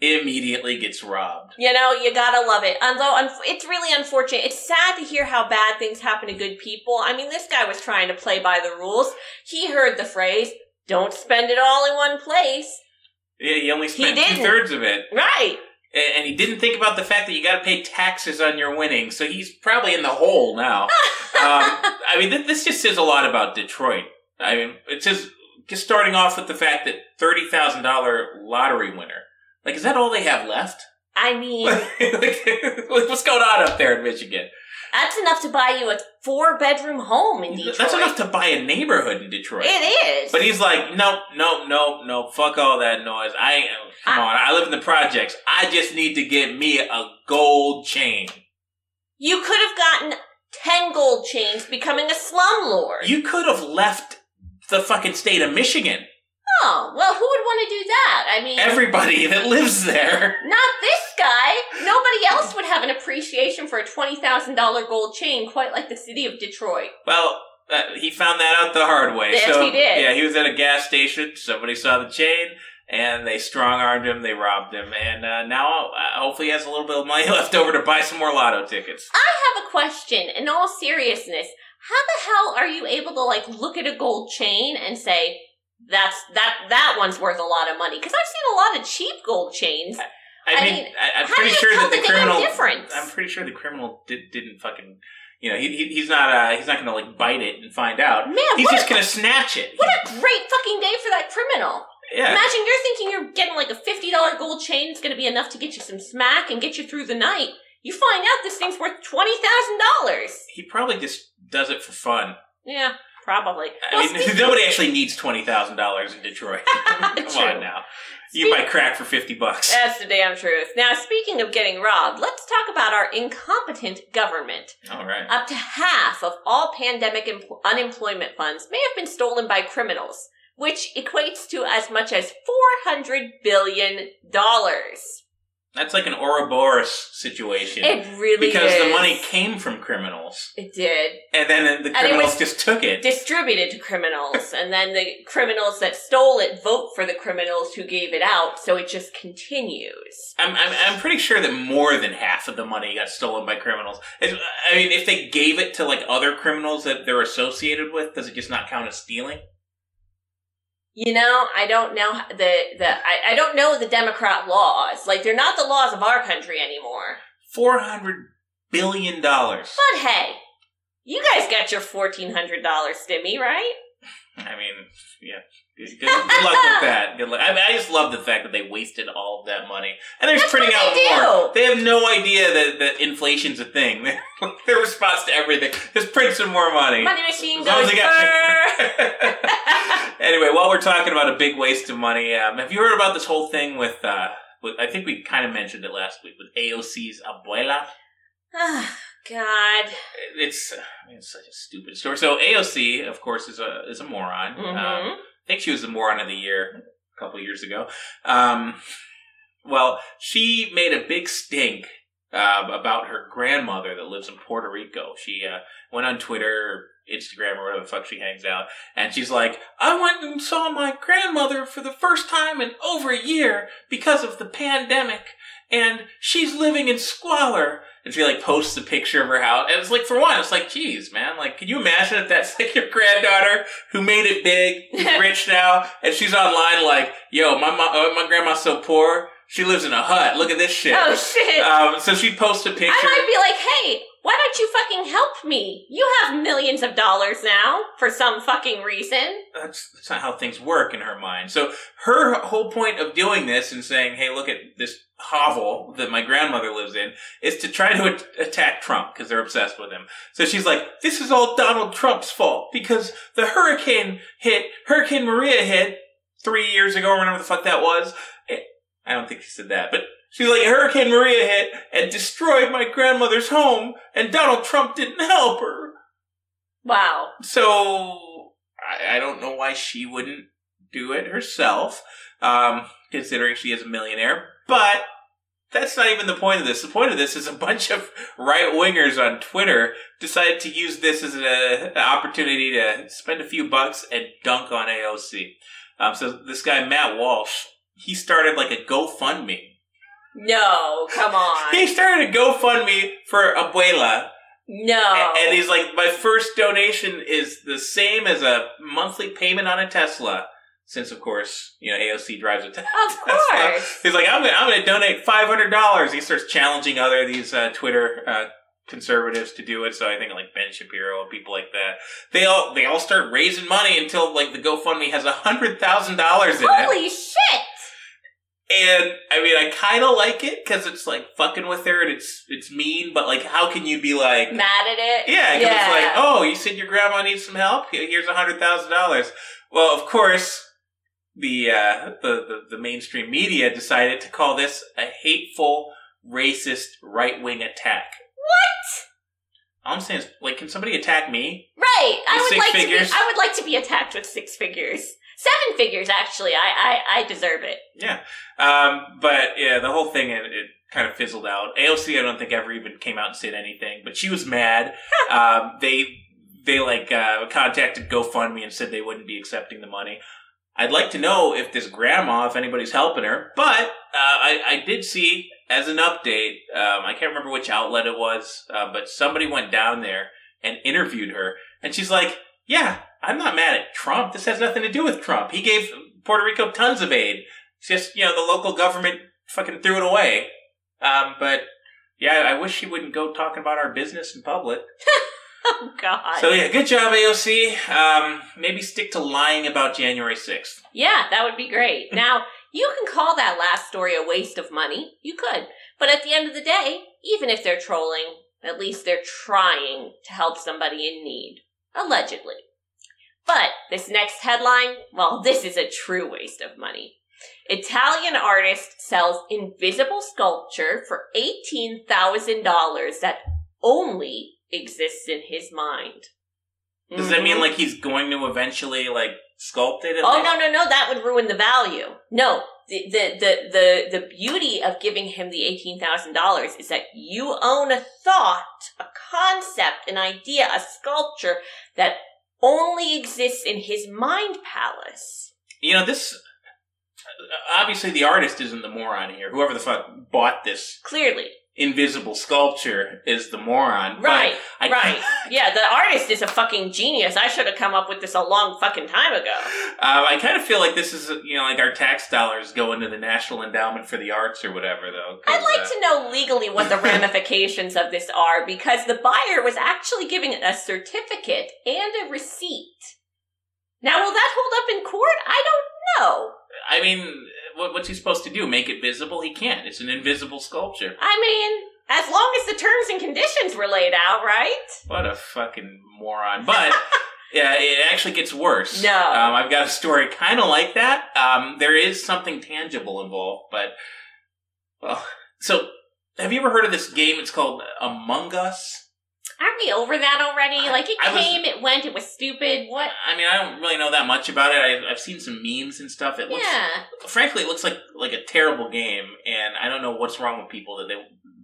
immediately gets robbed. You know, you gotta love it. Although, it's really unfortunate. It's sad to hear how bad things happen to good people. I mean, this guy was trying to play by the rules. He heard the phrase... Don't spend it all in one place. Yeah, he only spent 2/3 of it. Right. And he didn't think about the fact that you got to pay taxes on your winnings, so he's probably in the hole now. I mean, this just says a lot about Detroit. I mean, it says, just starting off with the fact that $30,000 lottery winner. Like, is that all they have left? I mean... like, what's going on up there in Michigan? That's enough to buy you a 4-bedroom home in Detroit. That's enough to buy a neighborhood in Detroit. It is. But he's like, no, fuck all that noise. I live in the projects. I just need to get me a gold chain. You could have gotten 10 gold chains becoming a slumlord. You could have left the fucking state of Michigan. Oh, well, who would want to do that? I mean... Everybody that lives there. Not this guy. Nobody else would have an appreciation for a $20,000 gold chain quite like the city of Detroit. Well, he found that out the hard way. Yes, so, he did. Yeah, he was at a gas station. Somebody saw the chain, and they strong-armed him. They robbed him. And now, hopefully, he has a little bit of money left over to buy some more lotto tickets. I have a question, in all seriousness. How the hell are you able to, look at a gold chain and say... That one's worth a lot of money. Because I've seen a lot of cheap gold chains. I'm pretty sure the criminal didn't fucking... You know, he's not going to, bite it and find out. Man, he's just going to snatch it. What a great fucking day for that criminal. Yeah. Imagine you're thinking you're getting, a $50 gold chain. It's going to be enough to get you some smack and get you through the night. You find out this thing's worth $20,000. He probably just does it for fun. Yeah. Probably. Nobody actually needs $20,000 in Detroit. Come on now. You buy crack for $50. That's the damn truth. Now, speaking of getting robbed, let's talk about our incompetent government. All right. Up to half of all pandemic unemployment funds may have been stolen by criminals, which equates to as much as $400 billion. That's like an Ouroboros situation. It really is. Because the money came from criminals. It did. And then the criminals just took it. Distributed to criminals. And then the criminals that stole it vote for the criminals who gave it out. So it just continues. I'm pretty sure that more than half of the money got stolen by criminals. I mean, if they gave it to like other criminals that they're associated with, does it just not count as stealing? You know, I don't know I don't know the Democrat laws. Like, they're not the laws of our country anymore. $400 billion. But hey, you guys got your $1,400 stimmy, right? I mean, yeah. Good luck with that. Good luck. I mean, I just love the fact that they wasted all of that money, and they're just printing out more. They have no idea that inflation's a thing. Their response to everything: just print some more money. Money machine goes burr. Anyway, while we're talking about a big waste of money, have you heard about this whole thing with I think we kind of mentioned it last week with AOC's abuela? Oh, God. It's such a stupid story. So AOC, of course, is a moron. Mm-hmm. I think she was the moron of the year a couple of years ago. Well, she made a big stink about her grandmother that lives in Puerto Rico. She went on Twitter, Instagram, or whatever the fuck she hangs out, and she's like, I went and saw my grandmother for the first time in over a year because of the pandemic, and she's living in squalor. And she, like, posts a picture of her house. And it's like, for one, it's like, geez, man. Like, can you imagine if that's, like, your granddaughter who made it big, who's rich now, and she's online like, yo, my grandma's so poor, she lives in a hut. Look at this shit. Oh, shit. So she posts a picture. I might be like, hey, why don't you fucking help me? You have millions of dollars now for some fucking reason. That's not how things work in her mind. So her whole point of doing this and saying, hey, look at this hovel that my grandmother lives in, is to try to attack Trump because they're obsessed with him. So she's like, this is all Donald Trump's fault because the hurricane hit, Hurricane Maria hit 3 years ago or whatever the fuck that was. I don't think she said that, but she's like, Hurricane Maria hit and destroyed my grandmother's home and Donald Trump didn't help her. Wow. So I don't know why she wouldn't do it herself, considering she is a millionaire. But that's not even the point of this. The point of this is a bunch of right-wingers on Twitter decided to use this as an opportunity to spend a few bucks and dunk on AOC. So this guy, Matt Walsh, he started like a GoFundMe. No, come on. He started a GoFundMe for Abuela. No. And he's like, my first donation is the same as a monthly payment on a Tesla. Since, of course, you know, AOC drives a Tesla. Of course. He's like, I'm going to donate $500. He starts challenging these Twitter conservatives to do it. So I think like Ben Shapiro and people like that. They all start raising money until like the GoFundMe has $100,000 in it. Holy shit! And I mean, I kind of like it because it's like fucking with her and it's mean, but like, how can you be like mad at it? Yeah, because it's like, oh, you said your grandma needs some help. Here's $100,000. Well, of course, the mainstream media decided to call this a hateful, racist, right wing attack. What? All I'm saying is, like, can somebody attack me? Right. I would like to be attacked with 6 figures. 7 figures, actually. I deserve it. Yeah. But, yeah, the whole thing, it kind of fizzled out. AOC, I don't think, ever even came out and said anything. But she was mad. They contacted GoFundMe and said they wouldn't be accepting the money. I'd like to know if this grandma, if anybody's helping her. But I did see, as an update, I can't remember which outlet it was, but somebody went down there and interviewed her. And she's like, yeah, I'm not mad at Trump. This has nothing to do with Trump. He gave Puerto Rico tons of aid. It's just, you know, the local government fucking threw it away. But, yeah, I wish she wouldn't go talking about our business in public. Oh, God. So, yeah, good job, AOC. Maybe stick to lying about January 6th. Yeah, that would be great. Now, you can call that last story a waste of money. You could. But at the end of the day, even if they're trolling, at least they're trying to help somebody in need. Allegedly. But this next headline, well, this is a true waste of money. Italian artist sells invisible sculpture for $18,000 that only exists in his mind. Does that mean like he's going to eventually like sculpt it? Oh, no, that would ruin the value. No, The beauty of giving him the $18,000 is that you own a thought, a concept, an idea, a sculpture that only exists in his mind palace. You know, this, obviously the artist isn't the moron here. Whoever the fuck bought this. Clearly. Invisible sculpture is the moron. Right, right. Yeah, the artist is a fucking genius. I should have come up with this a long fucking time ago. I kind of feel like this is, you know, like our tax dollars go into the National Endowment for the Arts or whatever, though. I'd like to know legally what the ramifications of this are, because the buyer was actually giving a certificate and a receipt. Now, will that hold up in court? I don't know. I mean, what's he supposed to do? Make it visible? He can't. It's an invisible sculpture. I mean, as long as the terms and conditions were laid out, right? What a fucking moron. But, yeah, it actually gets worse. No. I've got a story kind of like that. There is something tangible involved, but, well. So, have you ever heard of this game? It's called Among Us. Aren't we over that already? Like, it came, it went, it was stupid, what? I mean, I don't really know that much about it. I've seen some memes and stuff. It looks, frankly, it looks like a terrible game, and I don't know what's wrong with people that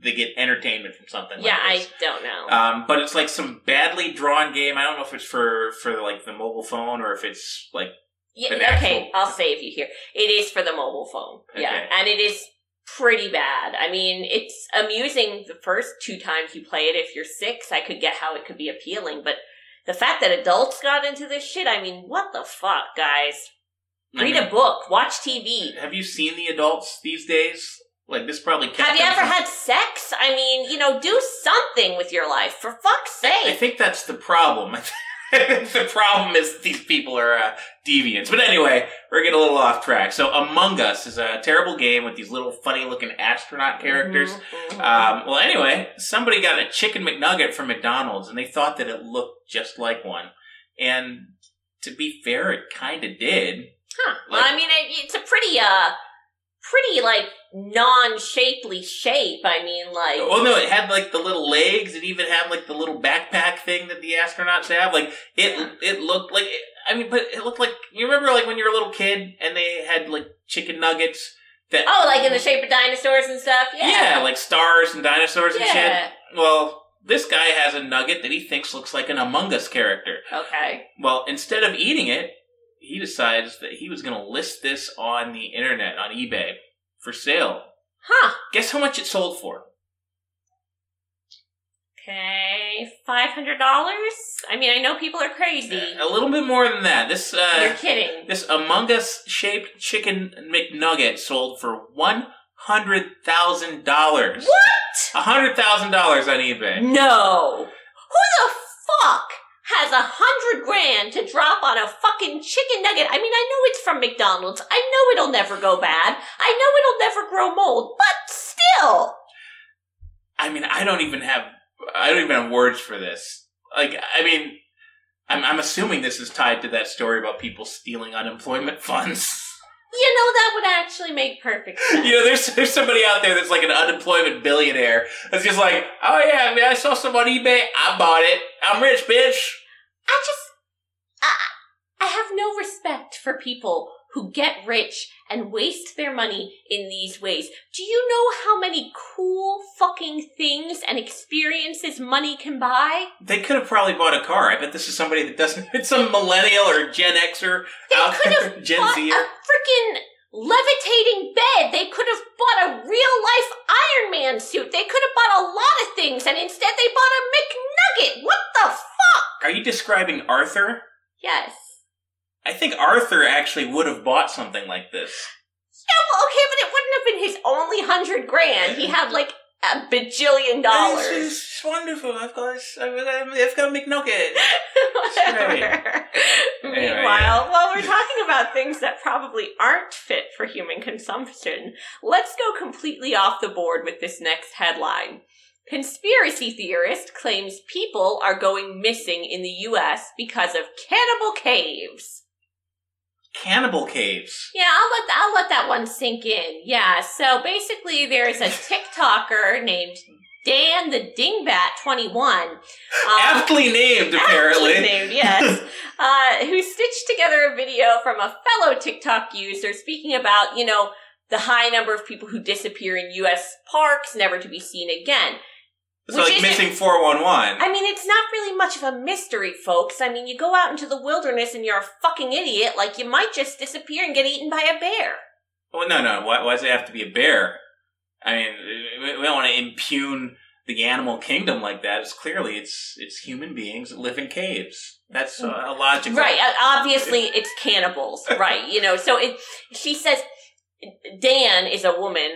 they get entertainment from something like this. Yeah, I don't know. But it's like some badly drawn game. I don't know if it's for like, the mobile phone or if it's, like, okay, I'll save you here. It is for the mobile phone. Yeah, okay. And it is pretty bad. I mean, it's amusing the first two times you play it. If you're six, I could get how it could be appealing, but the fact that adults got into this shit, I mean, what the fuck, guys? Read a book, watch TV. Have you seen the adults these days? Like, this probably kept Have you ever had sex? I mean, you know, do something with your life, for fuck's sake. I think that's the problem. The problem is that these people are deviants. But anyway, we're getting a little off track. So Among Us is a terrible game with these little funny-looking astronaut characters. Mm-hmm. Well, anyway, somebody got a Chicken McNugget from McDonald's, and they thought that it looked just like one. And to be fair, it kind of did. Huh. Like, well, I mean, it's a pretty, like, non-shapely shape. I mean, like... Oh, no, it had, like, the little legs. It even had, like, the little backpack thing that the astronauts have. Like, it looked like... I mean, but it looked like... You remember, like, when you were a little kid and they had, like, chicken nuggets that... Oh, like in the shape of dinosaurs and stuff? Yeah, like stars and dinosaurs and shit. Well, this guy has a nugget that he thinks looks like an Among Us character. Okay. Well, instead of eating it, he decides that he was going to list this on the internet, on eBay, for sale. Huh. Guess how much it sold for? Okay, $500? I mean, I know people are crazy. A little bit more than that. This You're kidding. This Among Us-shaped Chicken McNugget sold for $100,000. What? $100,000 on eBay. No. Who the fuck has $100,000 to drop on a fucking chicken nugget? I mean, I know it's from McDonald's. I know it'll never go bad. I know it'll never grow mold, but still. I mean, I don't even have words for this. Like, I mean, I'm assuming this is tied to that story about people stealing unemployment funds. You know, that would actually make perfect sense. You know, there's somebody out there that's like an unemployment billionaire that's just like, oh yeah, man, I saw some on eBay, I bought it. I'm rich, bitch. I have no respect for people who get rich and waste their money in these ways. Do you know how many cool fucking things and experiences money can buy? They could have probably bought a car. I bet this is somebody that doesn't... It's some millennial or Gen Xer out there, Gen Z. They could have bought a freaking levitating bed. They could have bought a real-life Iron Man suit. They could have bought a lot of things, and instead they bought a McNugget. What the fuck? Are you describing Arthur? Yes. I think Arthur actually would have bought something like this. Yeah, well, okay, but it wouldn't have been his only $100,000. He had like a bajillion dollars. This is wonderful. I've got a McNugget. Whatever. Meanwhile, while we're talking about things that probably aren't fit for human consumption, let's go completely off the board with this next headline. Conspiracy theorist claims people are going missing in the U.S. because of cannibal caves. Cannibal caves. Yeah, I'll let that one sink in. Yeah, so basically there is a TikToker named Dan the Dingbat 21. Aptly named, apparently. Aptly named, yes. Who stitched together a video from a fellow TikTok user speaking about, you know, the high number of people who disappear in U.S. parks, never to be seen again. So, like, missing 411. I mean, it's not really much of a mystery, folks. I mean, you go out into the wilderness and you're a fucking idiot. Like, you might just disappear and get eaten by a bear. Well, no. Why does it have to be a bear? I mean, we don't want to impugn the animal kingdom like that. It's clearly, it's human beings that live in caves. That's a logical... Right. Obviously, it's cannibals. Right. You know, so she says... Dan is a woman,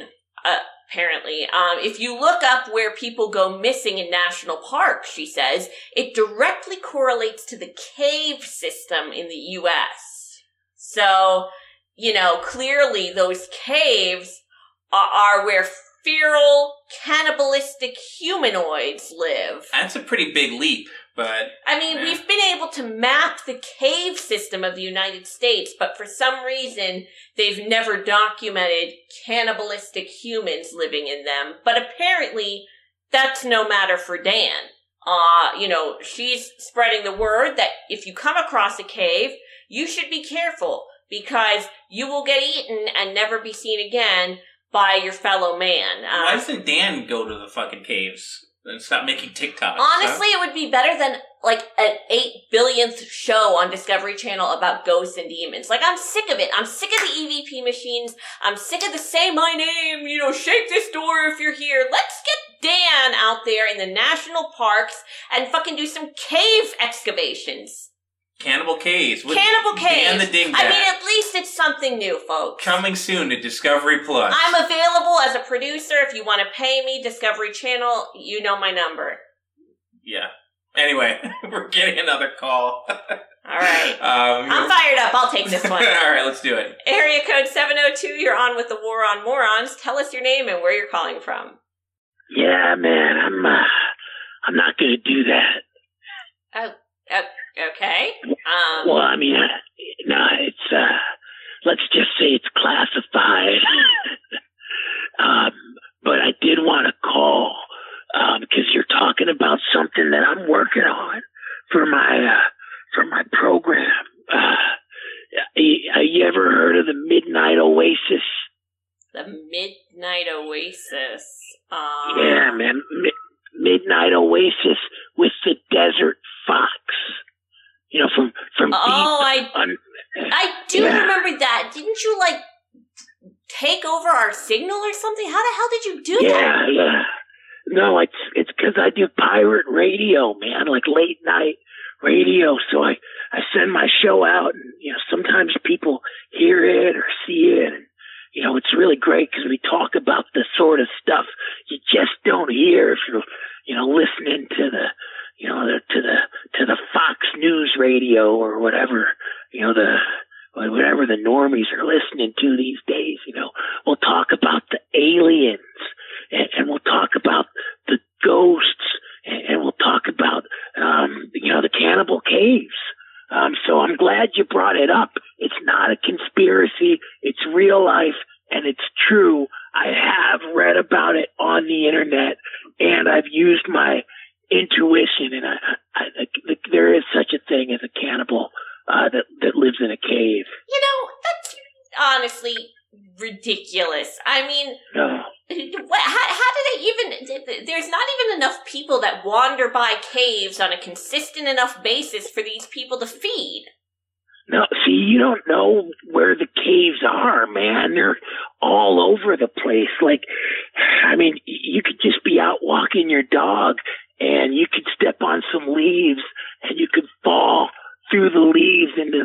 apparently. If you look up where people go missing in national parks, she says, it directly correlates to the cave system in the U.S. So, you know, clearly those caves are where feral, cannibalistic humanoids live. That's a pretty big leap, but... I mean, We've been able to map the cave system of the United States, but for some reason, they've never documented cannibalistic humans living in them. But apparently, that's no matter for Dan. You know, she's spreading the word that if you come across a cave, you should be careful, because you will get eaten and never be seen again by your fellow man. Why doesn't Dan go to the fucking caves and stop making TikToks? Honestly, It would be better than, like, an 8 billionth show on Discovery Channel about ghosts and demons. Like, I'm sick of it. I'm sick of the EVP machines. I'm sick of the say my name, you know, shake this door if you're here. Let's get Dan out there in the national parks and fucking do some cave excavations. Cannibal Caves. Dan the Dingbat. I mean, at least it's something new, folks. Coming soon to Discovery Plus. I'm available as a producer. If you want to pay me, Discovery Channel, you know my number. Yeah. Anyway, we're getting another call. All right. I'm fired up. I'll take this one. All right, let's do it. Area code 702, you're on with the War on Morons. Tell us your name and where you're calling from. Yeah, man, I'm not going to do that. Okay. Well, I mean, no, it's, let's just say it's classified. But I did want to call, because you're talking about something that I'm working on for my program. You ever heard of the Midnight Oasis? The Midnight Oasis. Yeah, man. Midnight Oasis with the Desert Fox. You know, from I do remember that. Didn't you, like, take over our signal or something? How the hell did you do that? Yeah. No, it's because I do pirate radio, man, like late night radio. So I send my show out, and, you know, sometimes people hear it or see it. And, you know, it's really great because we talk about the sort of stuff you just don't hear if you're, you know, listening to the... You know, to the Fox News radio or whatever, you know, whatever the normies are listening to these days. You know, we'll talk about the aliens and we'll talk about the ghosts and we'll talk about, you know, the cannibal caves. So I'm glad you brought it up. It's not a conspiracy. It's real life and it's true. I have read about it on the internet and I've used my intuition, and I there is such a thing as a cannibal that lives in a cave. You know, that's honestly ridiculous. I mean, how do they even? There's not even enough people that wander by caves on a consistent enough basis for these people to feed. No, see, you don't know where the caves are, man. They're all over the place. Like, I mean, you could just be out walking your dog, and you could step on some leaves, and you could fall through the leaves into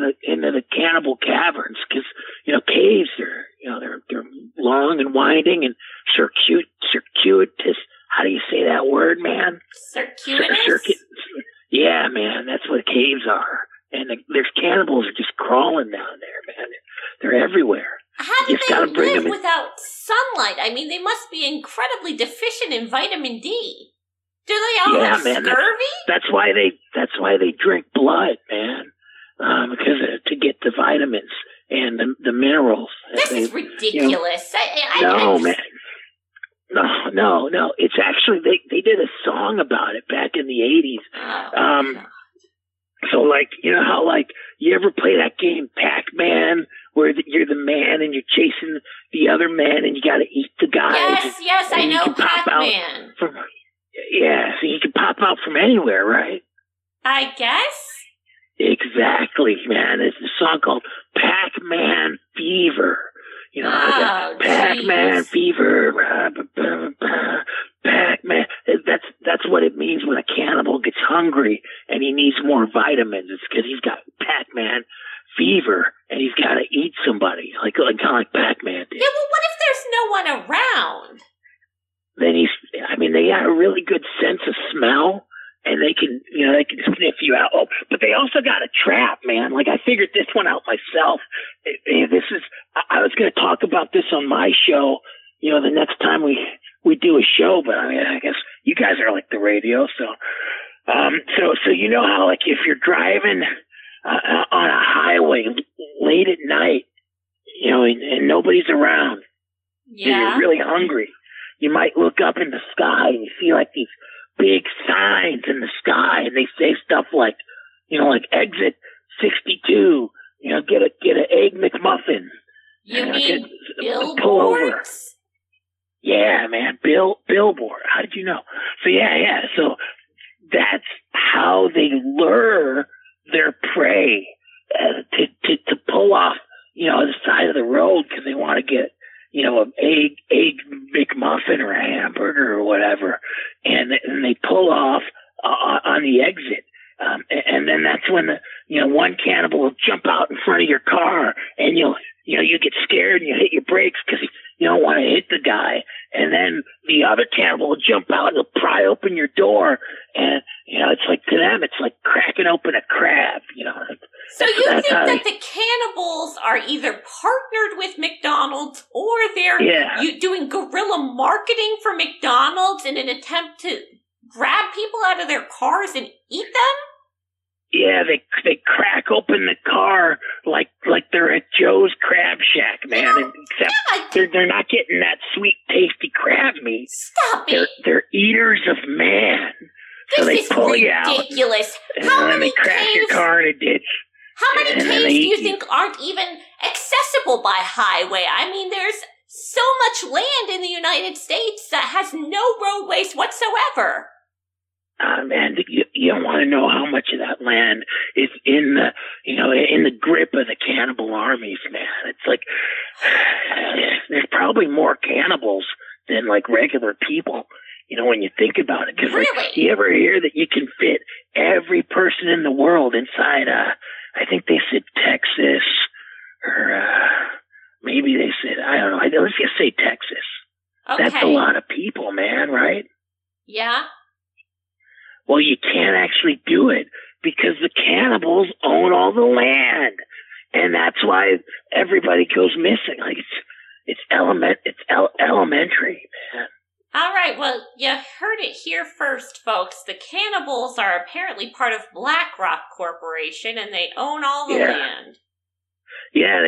the cannibal caverns, because, you know, caves are, you know, they're long and winding and circuitous. How do you say that word, man? Circuitous. Yeah, man, that's what caves are, and there's cannibals are just crawling down there, man. They're everywhere. How do they live without sunlight? I mean, they must be incredibly deficient in vitamin D. Do they all have scurvy? That's why they drink blood, man, because to get the vitamins and the minerals. This is ridiculous. You know, No. It's actually they did a song about it back in the 80s. Oh, so, like, you know how, like, you ever play that game Pac-Man where you're the man and you're chasing the other man and you got to eat the guy. Yes, yes, I know Pac-Man. Yeah, so you can pop out from anywhere, right? I guess. Exactly, man. It's a song called Pac-Man Fever. You know, oh, Pac-Man Fever, Pac-Man. That's what it means when a cannibal gets hungry and he needs more vitamins. It's because he's got Pac-Man Fever and he's got to eat somebody, like kind of like Pac-Man did. Yeah, well, what if there's no one around? Then they got a really good sense of smell. And they can sniff you out. Oh, but they also got a trap, man. Like, I figured this one out myself. I was going to talk about this on my show, you know, the next time we do a show, but I mean, I guess you guys are like the radio. So you know how, like, if you're driving on a highway late at night, you know, and nobody's around, and you're really hungry, you might look up in the sky and you see, like, these big signs in the sky, and they say stuff like, you know, like exit 62, you know, get an egg McMuffin. You mean billboards? Yeah, man, billboard. How did you know? So yeah. So that's how they lure their prey to pull off, you know, the side of the road because they want to get, you know, an egg McMuffin or a hamburger or whatever, and they pull off on the exit, and then that's when one cannibal will jump out in front of your car, and you get scared and you hit your brakes because you don't want to hit the guy, and then the other cannibal will jump out and he'll pry open your door, and you know, it's like, to them it's like cracking open a crab, you know. So you think that the cannibals are either partnered with McDonald's or they're doing guerrilla marketing for McDonald's in an attempt to grab people out of their cars and eat them? Yeah, they crack open the car like they're at Joe's Crab Shack, man. Oh, except they're not getting that sweet, tasty crab meat. Stop it! They're eaters of man. So this is ridiculous. How many crash your car in a ditch. How many caves do you think aren't even accessible by highway? I mean, there's so much land in the United States that has no roadways whatsoever. Man, you don't want to know how much of that land is in the grip of the cannibal armies, man. It's like there's probably more cannibals than like regular people. You know, when you think about it, because you ever hear that you can fit every person in the world inside I think they said Texas, or maybe they said, I don't know. Let's just say Texas. Okay. That's a lot of people, man, right? Yeah. Well, you can't actually do it because the cannibals own all the land, and that's why everybody goes missing. Like it's elementary, man. All right, well, you heard it here first, folks. The cannibals are apparently part of BlackRock Corporation, and they own all the land. Yeah,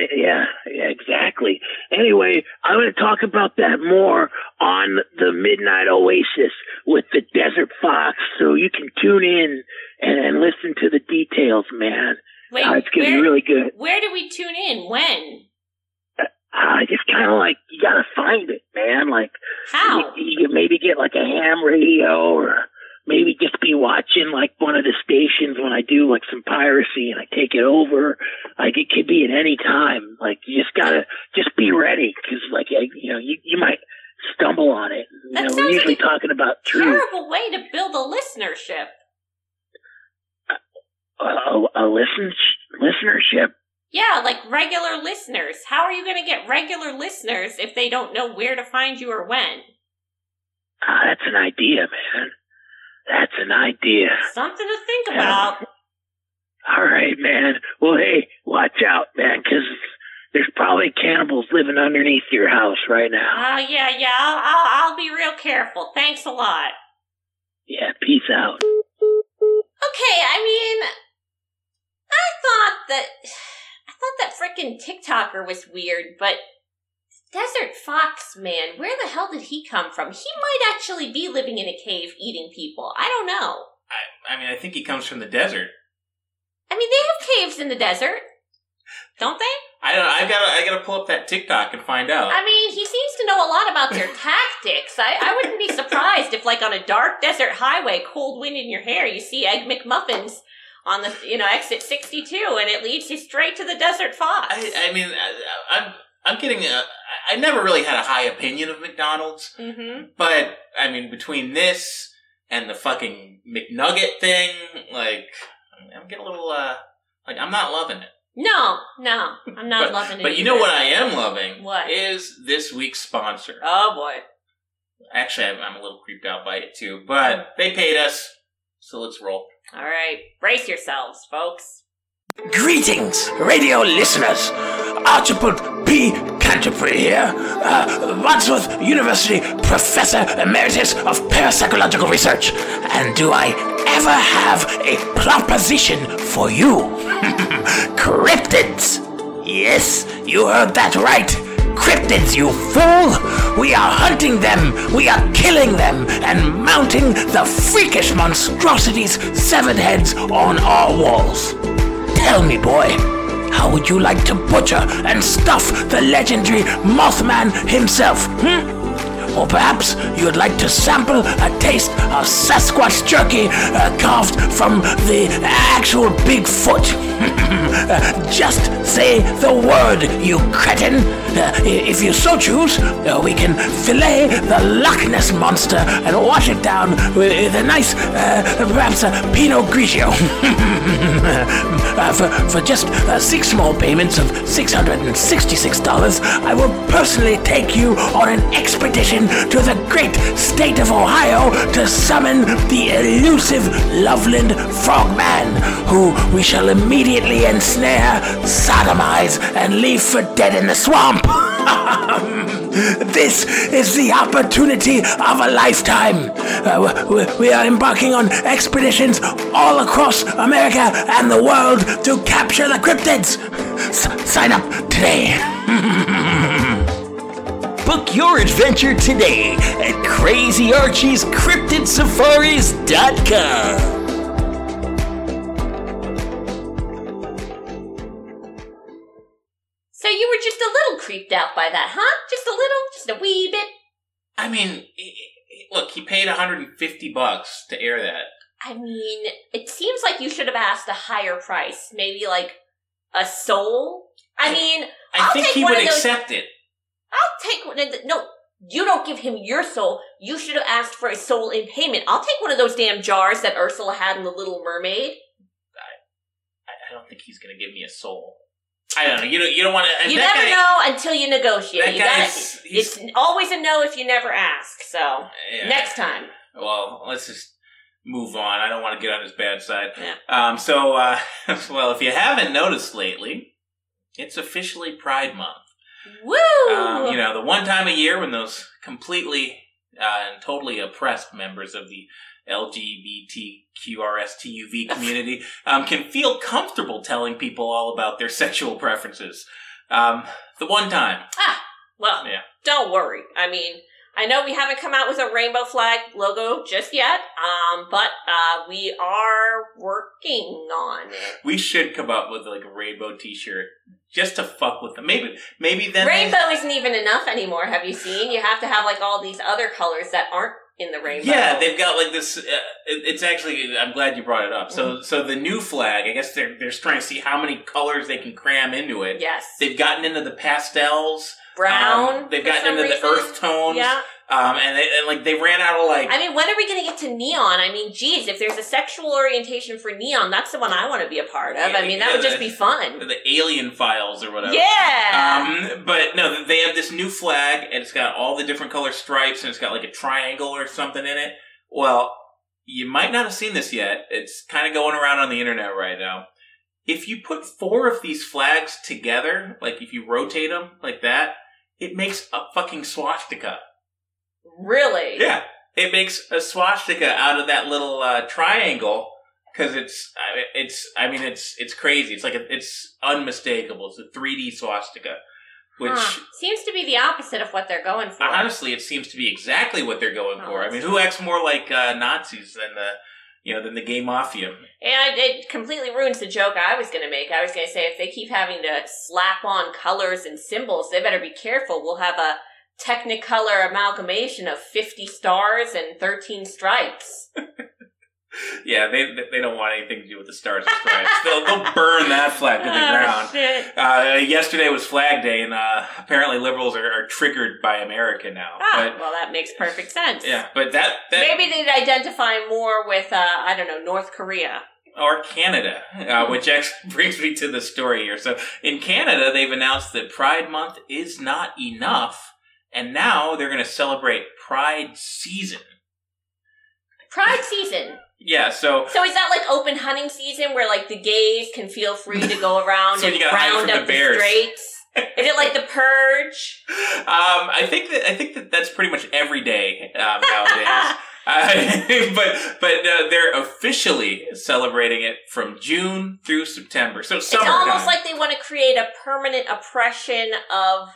exactly. Anyway, I'm going to talk about that more on the Midnight Oasis with the Desert Fox, so you can tune in and listen to the details, man. Wait, it's going to be really good. Where do we tune in? When? Just kind of like, you gotta find it, man. Like, how? You maybe get like a ham radio, or maybe just be watching like one of the stations when I do like some piracy and I take it over. Like, it could be at any time. Like, you just gotta just be ready, because like, you know, you might stumble on it. You know, we're usually talking about truth. Terrible way to build a listenership. Listenership. Yeah, like regular listeners. How are you going to get regular listeners if they don't know where to find you or when? That's an idea, man. That's an idea. Something to think about. All right, man. Well, hey, watch out, man, because there's probably cannibals living underneath your house right now. Yeah. I'll be real careful. Thanks a lot. Yeah, peace out. Okay, I mean, I thought that frickin' TikToker was weird, but Desert Fox, man, where the hell did he come from? He might actually be living in a cave eating people. I don't know. I mean, I think he comes from the desert. I mean, they have caves in the desert, don't they? I gotta pull up that TikTok and find out. I mean, he seems to know a lot about their tactics. I wouldn't be surprised if, like, on a dark desert highway, cold wind in your hair, you see Egg McMuffins on the, you know, exit 62, and it leads you straight to the Desert Fox. I never really had a high opinion of McDonald's, mm-hmm. but I mean, between this and the fucking McNugget thing, like, I'm getting a little like, I'm not loving it. No, I'm not loving it. But you know what I am loving? What? Is this week's sponsor. Oh, boy. Actually, I'm a little creeped out by it, too. But they paid us, so let's roll. All right. Brace yourselves, folks. Greetings, radio listeners. Archibald P. Canterbury here, Wadsworth University Professor Emeritus of Parapsychological Research. And do I ever have a proposition for you? Cryptids! Yes, you heard that right. Cryptids, you fool! We are hunting them, we are killing them, and mounting the freakish monstrosities' severed heads on our walls. Tell me, boy, how would you like to butcher and stuff the legendary Mothman himself, Or perhaps you'd like to sample a taste of Sasquatch jerky carved from the actual Bigfoot. Just say the word, you cretin. If you so choose, we can fillet the Loch Ness Monster and wash it down with a nice, perhaps a Pinot Grigio. For just 6 small payments of $666, I will personally take you on an expedition to the great state of Ohio to summon the elusive Loveland Frogman, who we shall immediately ensnare, sodomize, and leave for dead in the swamp. This is the opportunity of a lifetime. We are embarking on expeditions all across America and the world to capture the cryptids. Sign up today. Book your adventure today at CrazyArchiesCryptidSafaris.com. So you were just a little creeped out by that, huh? Just a little? Just a wee bit? I mean, look, he paid $150 to air that. I mean, it seems like you should have asked a higher price. Maybe like a soul? I think he would accept it. I'll take one of the... No, you don't give him your soul. You should have asked for a soul in payment. I'll take one of those damn jars that Ursula had in The Little Mermaid. I don't think he's going to give me a soul. I don't know. You don't want to... You never know until you negotiate. It's always a no if you never ask. So, yeah, next time. Well, let's just move on. I don't want to get on his bad side. Yeah. Well, if you haven't noticed lately, it's officially Pride Month. Woo! You know, the one time a year when those completely and totally oppressed members of the LGBTQRSTUV community can feel comfortable telling people all about their sexual preferences. The one time. Well, yeah. Don't worry. I mean, I know we haven't come out with a rainbow flag logo just yet, but we are working on it. We should come up with, like, a rainbow t-shirt. Just to fuck with them. Maybe then... Rainbow isn't even enough anymore, have you seen? You have to have, like, all these other colors that aren't in the rainbow. Yeah, they've got, like, this... it's actually... I'm glad you brought it up. So the new flag, I guess they're trying to see how many colors they can cram into it. Yes. They've gotten into the pastels. Brown. They've gotten into the earth tones. Yeah. They ran out of, like... I mean, when are we going to get to neon? I mean, geez, if there's a sexual orientation for neon, that's the one I want to be a part of. I mean, that would just be fun. The Alien Files or whatever. Yeah! But, no, they have this new flag, and it's got all the different color stripes, and it's got, like, a triangle or something in it. Well, you might not have seen this yet. It's kind of going around on the internet right now. If you put 4 of these flags together, like, if you rotate them like that, it makes a fucking swastika. Really? Yeah. It makes a swastika out of that little triangle because it's crazy. It's like it's unmistakable. It's a 3D swastika, which seems to be the opposite of what they're going for. Honestly, it seems to be exactly what they're going for. I mean, who acts more like Nazis than the you know, than the gay mafia. And it completely ruins the joke I was going to make. I was going to say, if they keep having to slap on colors and symbols, they better be careful. We'll have a Technicolor amalgamation of 50 stars and 13 stripes. Yeah, they don't want anything to do with the stars and stripes. They'll burn that flag to the ground. Shit. Yesterday was Flag Day, and apparently liberals are triggered by America now. Well, that makes perfect sense. Yeah, but that maybe they'd identify more with North Korea. Or Canada, which actually brings me to the story here. So in Canada, they've announced that Pride Month is not enough, and now they're going to celebrate Pride Season. Pride Season. Yeah, so is that like open hunting season where like the gays can feel free to go around so and round up the straights? Is it like the purge? I think that that's pretty much every day nowadays. But they're officially celebrating it from June through September. So summertime. It's almost like they want to create a permanent oppression of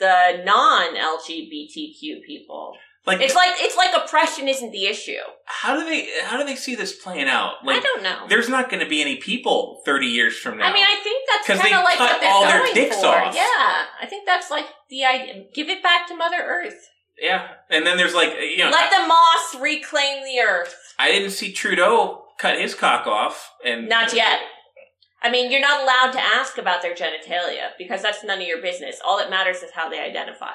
the non-LGBTQ people. Like, it's like oppression isn't the issue. How do they see this playing out? Like, I don't know. There's not going to be any people 30 years from now. I mean, I think that's kind of like what they're all going their dicks for. Off. Yeah, I think that's like the idea. Give it back to Mother Earth. Yeah, and then there's like let the moss reclaim the earth. I didn't see Trudeau cut his cock off, and not yet. I mean, you're not allowed to ask about their genitalia because that's none of your business. All that matters is how they identify.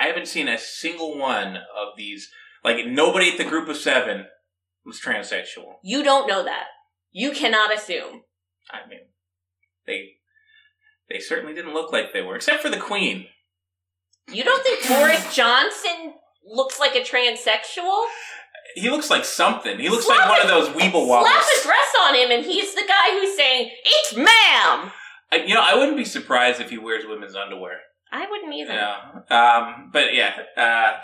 I haven't seen a single one of these. Like, nobody at the group of seven was transsexual. You don't know that. You cannot assume. I mean, they certainly didn't look like they were, except for the Queen. You don't think Boris Johnson looks like a transsexual? He looks like something. He looks like one of those Weeble Wobbles. Slap a dress on him, and he's the guy who's saying, "It's ma'am!" I wouldn't be surprised if he wears women's underwear. I wouldn't either.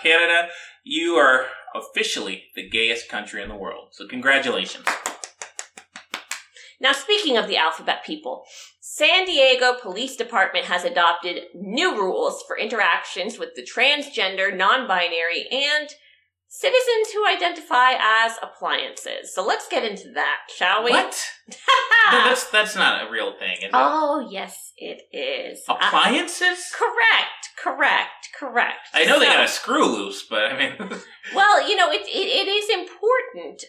Canada, you are officially the gayest country in the world. So congratulations. Now, speaking of the alphabet people, San Diego Police Department has adopted new rules for interactions with the transgender, non-binary, and citizens who identify as appliances. So let's get into that, shall we? What? No, that's not a real thing, is it? Oh, yes, it is. Appliances? Correct. I know they got a screw loose, but I mean... Well, it is important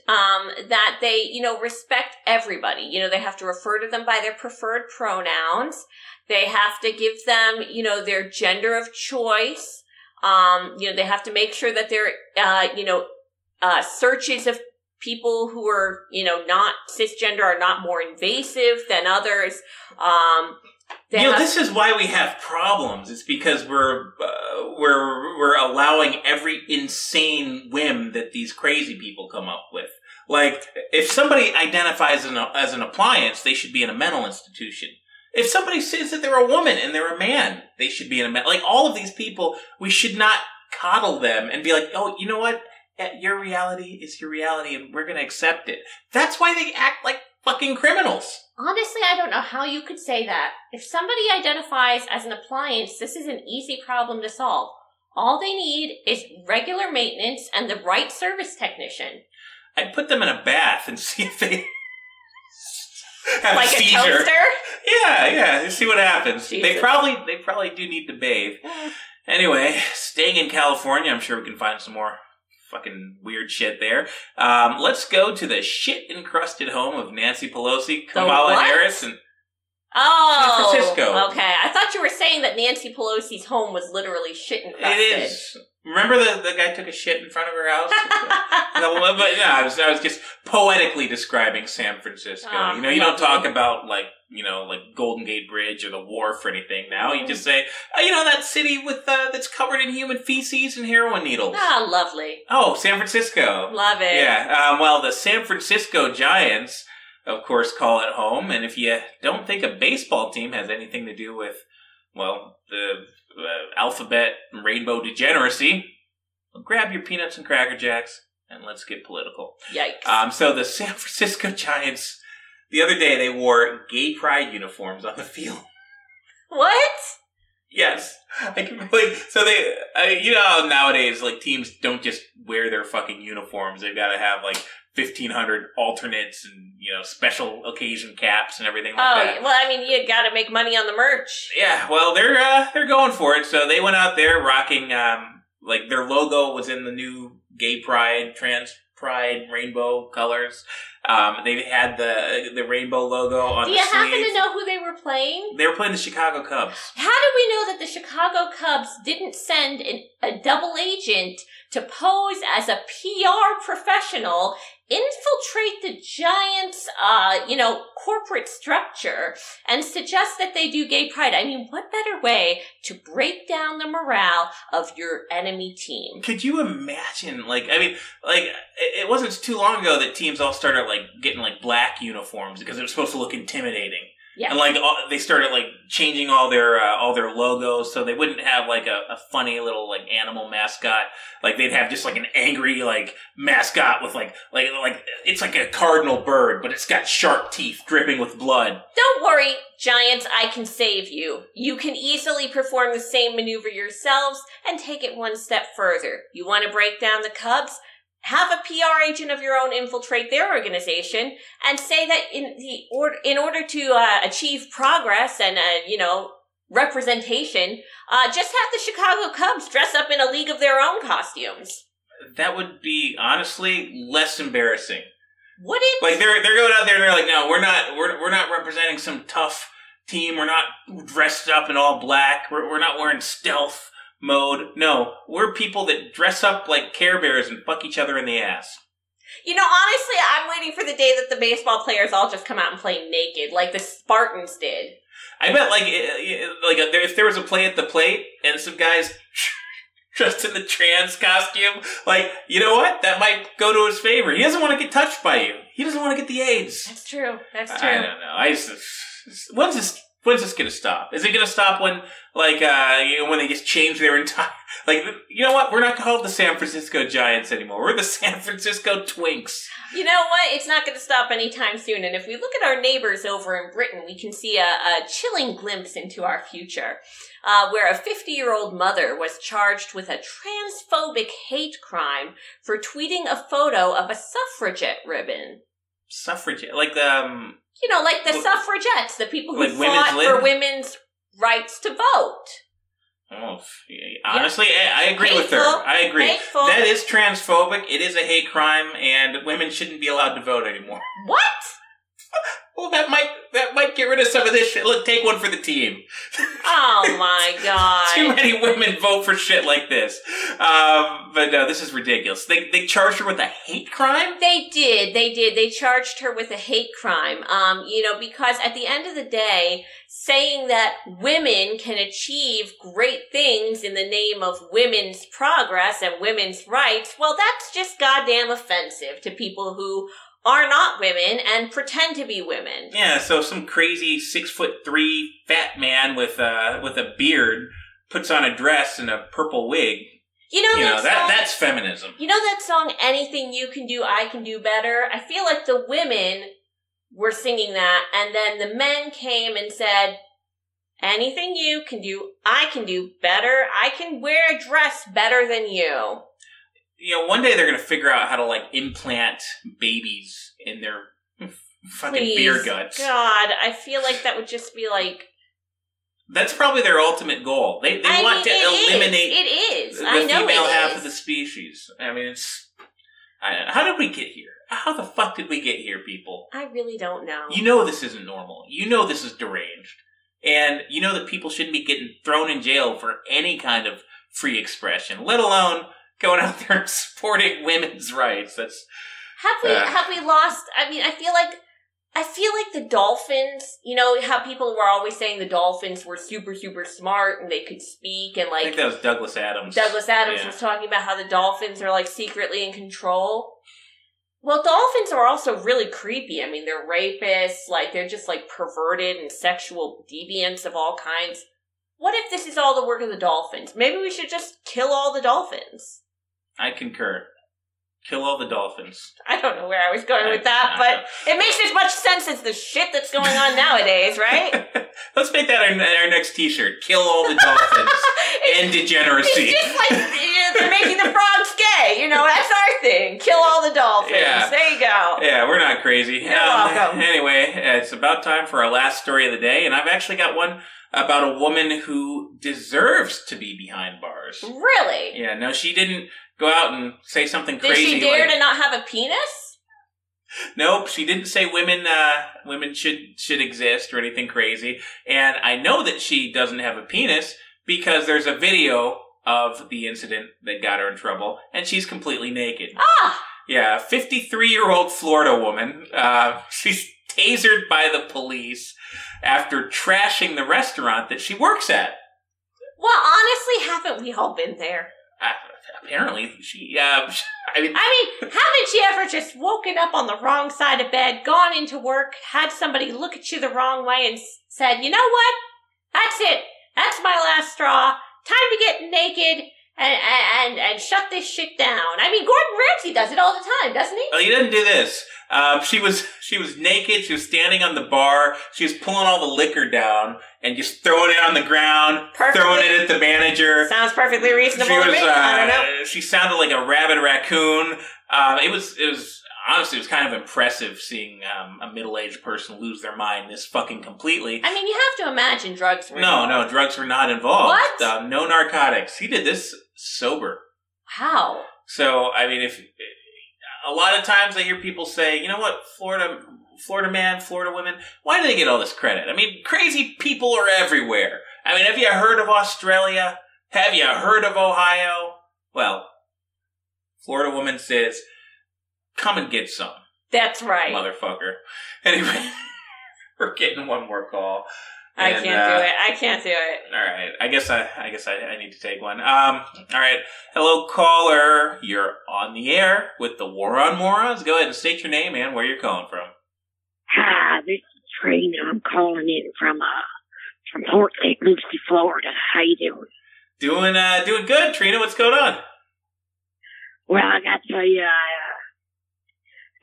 that they, respect everybody. They have to refer to them by their preferred pronouns. They have to give them, their gender of choice. They have to make sure that their, searches of people who are, not cisgender are not more invasive than others. This is why we have problems. It's because we're allowing every insane whim that these crazy people come up with. Like, if somebody identifies as an appliance, they should be in a mental institution. If somebody says that they're a woman and they're a man, they should be in a man. Like, all of these people, we should not coddle them and be like, oh, you know what? Your reality is your reality and we're going to accept it. That's why they act like fucking criminals. Honestly, I don't know how you could say that. If somebody identifies as an appliance, this is an easy problem to solve. All they need is regular maintenance and the right service technician. I'd put them in a bath and see if they... Like a toaster? Yeah. See what happens. Jesus. They probably do need to bathe. Anyway, staying in California, I'm sure we can find some more fucking weird shit there. Let's go to the shit-encrusted home of Nancy Pelosi, Kamala Harris, and San Francisco. Okay. I thought you were saying that Nancy Pelosi's home was literally shit-encrusted. It is. Remember the guy took a shit in front of her house? I was just poetically describing San Francisco. You don't talk about like Golden Gate Bridge or the wharf or anything now. You just say, that city with that's covered in human feces and heroin needles. Ah, lovely. Oh, San Francisco. Love it. Yeah. Well, the San Francisco Giants, of course, call it home. And if you don't think a baseball team has anything to do with, well, the... alphabet and rainbow degeneracy. Well, grab your peanuts and Cracker Jacks and let's get political. Yikes. So the San Francisco Giants, the other day they wore gay pride uniforms on the field. What? Yes. I can believe, so they, nowadays, like, teams don't just wear their fucking uniforms. They've got to have, like, 1,500 alternates and, you know, special occasion caps and everything like that. Oh, well, I mean, you got to make money on the merch. Yeah, well, they're going for it. So they went out there rocking, like, their logo was in the new gay pride, trans pride, rainbow colors. They had the rainbow logo on the sleeves. Do you happen to know who they were playing? They were playing the Chicago Cubs. How did we know that the Chicago Cubs didn't send a double agent to pose as a PR professional, infiltrate the Giants, you know, corporate structure, and suggest that they do gay pride? I mean, what better way to break down the morale of your enemy team? Could you imagine? Like, I mean, like, it wasn't too long ago that teams all started, like, getting, like, black uniforms because it was supposed to look intimidating. Yeah. And, like, they started, like, changing all their logos so they wouldn't have, like, a funny little, like, animal mascot. Like, they'd have just, like, an angry, like, mascot with, like it's like a cardinal bird, but it's got sharp teeth dripping with blood. Don't worry, Giants, I can save you. You can easily perform the same maneuver yourselves and take it one step further. You want to break down the Cubs? Have a PR agent of your own infiltrate their organization and say that in order to achieve progress and you know, representation, just have the Chicago Cubs dress up in a league of their own costumes. That would be honestly less embarrassing. Wouldn't, like, they're going out there and they're like, no, we're not representing some tough team. We're not dressed up in all black. We're not wearing stealth mode. No, we're people that dress up like Care Bears and fuck each other in the ass. You know, honestly, I'm waiting for the day that the baseball players all just come out and play naked, like the Spartans did. I bet, like if there was a play at the plate and some guys dressed in the trans costume, like, you know what? That might go to his favor. He doesn't want to get touched by you. He doesn't want to get the AIDS. That's true. That's true. I don't know. When's this going to stop? Is it going to stop when, like, you know, when they just change their entire... Like, you know what? We're not called the San Francisco Giants anymore. We're the San Francisco Twinks. You know what? It's not going to stop anytime soon. And if we look at our neighbors over in Britain, we can see a chilling glimpse into our future, where a 50-year-old mother was charged with a transphobic hate crime for tweeting a photo of a suffragette ribbon. Suffragette? Like the... You know, like the suffragettes, the people who fought for women's rights to vote. Oh, honestly, yeah. I agree with her. I agree. Hateful. That is transphobic. It is a hate crime, and women shouldn't be allowed to vote anymore. What? Well, that might get rid of some of this shit. Look, take one for the team. Oh my God! Too many women vote for shit like this. But no, this is ridiculous. They charged her with a hate crime? They did. They charged her with a hate crime. You know, because at the end of the day, saying that women can achieve great things in the name of women's progress and women's rights, well, that's just goddamn offensive to people who are not women and pretend to be women. Yeah, so some crazy 6'3" fat man with a beard puts on a dress and a purple wig. You know that's feminism. You know that song, "Anything You Can Do, I Can Do Better"? I feel like the women were singing that, and then the men came and said, "Anything you can do, I can do better. I can wear a dress better than you." You know, one day they're going to figure out how to, like, implant babies in their fucking beer guts. God, I feel like that would just be, like... That's probably their ultimate goal. They want to eliminate the female half of the species. I mean, it's... I don't know. How did we get here? How the fuck did we get here, people? I really don't know. You know this isn't normal. You know this is deranged. And you know that people shouldn't be getting thrown in jail for any kind of free expression, let alone... going out there and supporting women's rights. That's have we lost? I mean, I feel like the dolphins. You know how people were always saying the dolphins were super, super smart and they could speak and like. I think that was Douglas Adams. Douglas Adams was talking about how the dolphins are like secretly in control. Well, dolphins are also really creepy. I mean, they're rapists. Like they're just like perverted and sexual deviants of all kinds. What if this is all the work of the dolphins? Maybe we should just kill all the dolphins. I concur. Kill all the dolphins. I don't know where I was going with that, but it makes as much sense as the shit that's going on nowadays, right? Let's make that our next t-shirt. Kill all the dolphins. End degeneracy. It's just like they're making the frogs gay. hey, you know, that's our thing. Kill all the dolphins. Yeah. There you go. Yeah, we're not crazy. You're welcome. Anyway, it's about time for our last story of the day, and I've actually got one about a woman who deserves to be behind bars. Really? Yeah, no, she didn't go out and say something crazy. Did she dare to not have a penis? Nope, she didn't say women should exist or anything crazy. And I know that she doesn't have a penis because there's a video of the incident that got her in trouble, and she's completely naked. Ah! Yeah, 53-year-old Florida woman. She's tasered by the police after trashing the restaurant that she works at. Well, honestly, haven't we all been there? Apparently, she. I mean, haven't you ever just woken up on the wrong side of bed, gone into work, had somebody look at you the wrong way, and said, "You know what? That's it. That's my last straw. Time to get naked and shut this shit down." I mean, Gordon Ramsay does it all the time, doesn't he? Well, he doesn't do this. She was naked. She was standing on the bar. She was pulling all the liquor down and just throwing it on the ground, throwing it at the manager. Sounds perfectly reasonable to me. I don't know. She sounded like a rabid raccoon. It was honestly, it was kind of impressive seeing a middle-aged person lose their mind this fucking completely. I mean, you have to imagine drugs were involved. No, drugs were not involved. What? No narcotics. He did this sober. Wow. So, I mean, if... A lot of times I hear people say, you know what, Florida man, Florida women, why do they get all this credit? I mean, crazy people are everywhere. I mean, have you heard of Australia? Have you heard of Ohio? Well, Florida woman says, come and get some. That's right. Motherfucker. Anyway, we're getting one more call. I can't do it. All right. I guess I need to take one. All right. Hello, caller. You're on the air with the War on Morons. Go ahead and state your name and where you're calling from. Hi, this is Trina. I'm calling in from Port St. Lucie, Florida. How you doing? Doing good, Trina. What's going on? Well, I got to tell you, I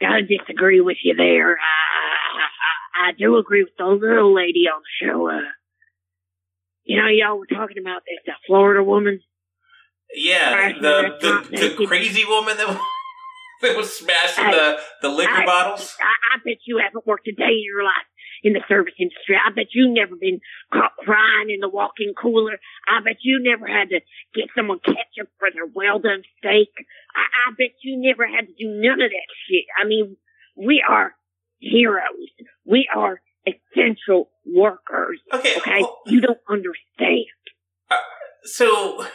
gotta disagree with you there. I do agree with the little lady on the show. You know, y'all were talking about this, that Florida woman. Yeah, the crazy woman that was smashing the liquor bottles. I bet you haven't worked a day in your life in the service industry. I bet you've never been caught crying in the walk-in cooler. I bet you never had to get someone ketchup for their well-done steak. I bet you never had to do none of that shit. I mean, we are... heroes. We are essential workers. Okay? Well, you don't understand. So,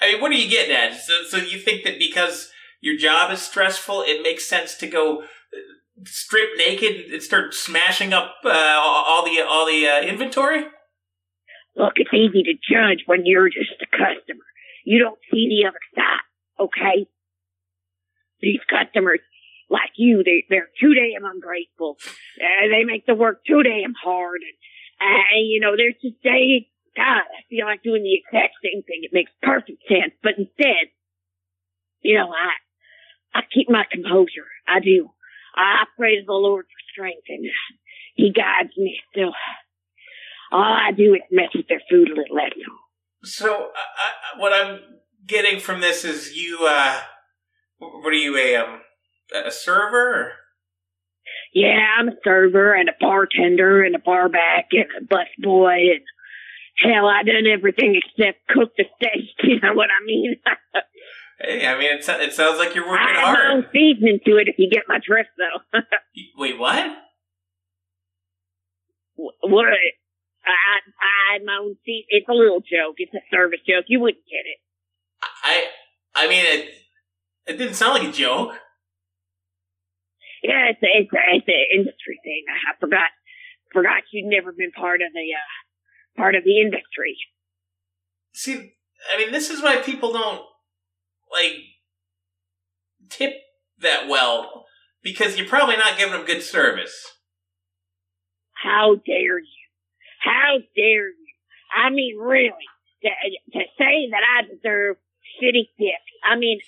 I mean, what are you getting at? So you think that because your job is stressful, it makes sense to go strip naked and start smashing up all the inventory? Look, it's easy to judge when you're just a customer. You don't see the other side, okay? These customers... like you, they're too damn ungrateful. They make the work too damn hard. And you know, there's just days, God, I feel like doing the exact same thing. It makes perfect sense. But instead, you know, I keep my composure. I do. I pray to the Lord for strength, and He guides me. So all I do is mess with their food a little less. So what I'm getting from this is you, what are you, a server? Yeah, I'm a server and a bartender and a barback and a busboy, and hell, I done everything except cook the steak. You know what I mean? Hey, I mean, it sounds like you're working hard. I have no seasoning to it if you get my drift, though. Wait, what? What? I had my own seasoning. It's a little joke. It's a service joke. You wouldn't get it. I mean, it didn't sound like a joke. Yeah, it's an industry thing. I forgot you'd never been part of the industry. See, I mean, this is why people don't like tip that well, because you're probably not giving them good service. How dare you? How dare you? I mean, really, to say that I deserve shitty tips. I mean,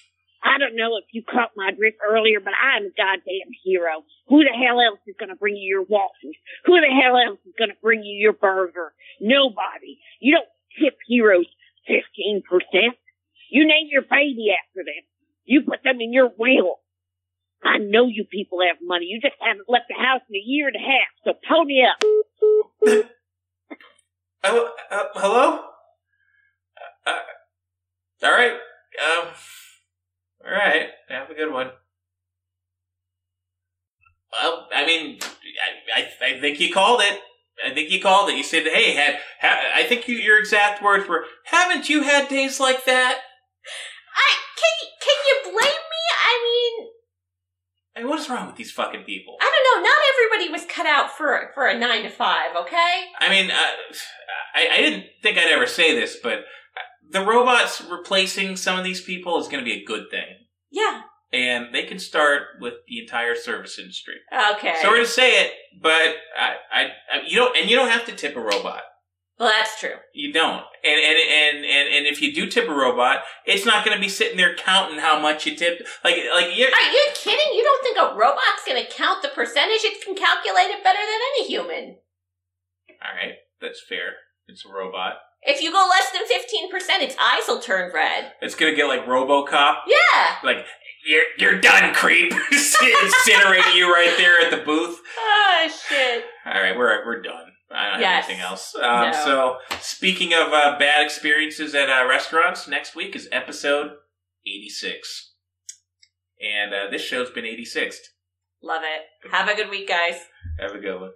I don't know if you caught my drift earlier, but I am a goddamn hero. Who the hell else is going to bring you your waffles? Who the hell else is going to bring you your burger? Nobody. You don't tip heroes 15%. You name your baby after them. You put them in your will. I know you people have money. You just haven't left the house in a year and a half, so pony up. Hello? All right. All right. Have a good one. Well, I mean, I think you called it. You said, hey, I think your exact words were, haven't you had days like that? Can you blame me? I mean, what is wrong with these fucking people? I don't know. Not everybody was cut out for a 9-to-5, okay? I mean, I didn't think I'd ever say this, but the robots replacing some of these people is going to be a good thing. Yeah. And they can start with the entire service industry. Okay. Sorry to say it, but you don't have to tip a robot. Well, that's true. You don't. And if you do tip a robot, it's not going to be sitting there counting how much you tipped. Are you kidding? You don't think a robot's going to count the percentage? It can calculate it better than any human. All right, that's fair. It's a robot. If you go less than 15%, its eyes will turn red. It's going to get like RoboCop. Yeah. Like, you're done, creep. Incinerating you right there at the booth. Oh, shit. All right, we're done. I don't have anything else. No. So, speaking of bad experiences at restaurants, next week is episode 86. And this show's been 86th. Love it. Have a good week, guys. Have a good one.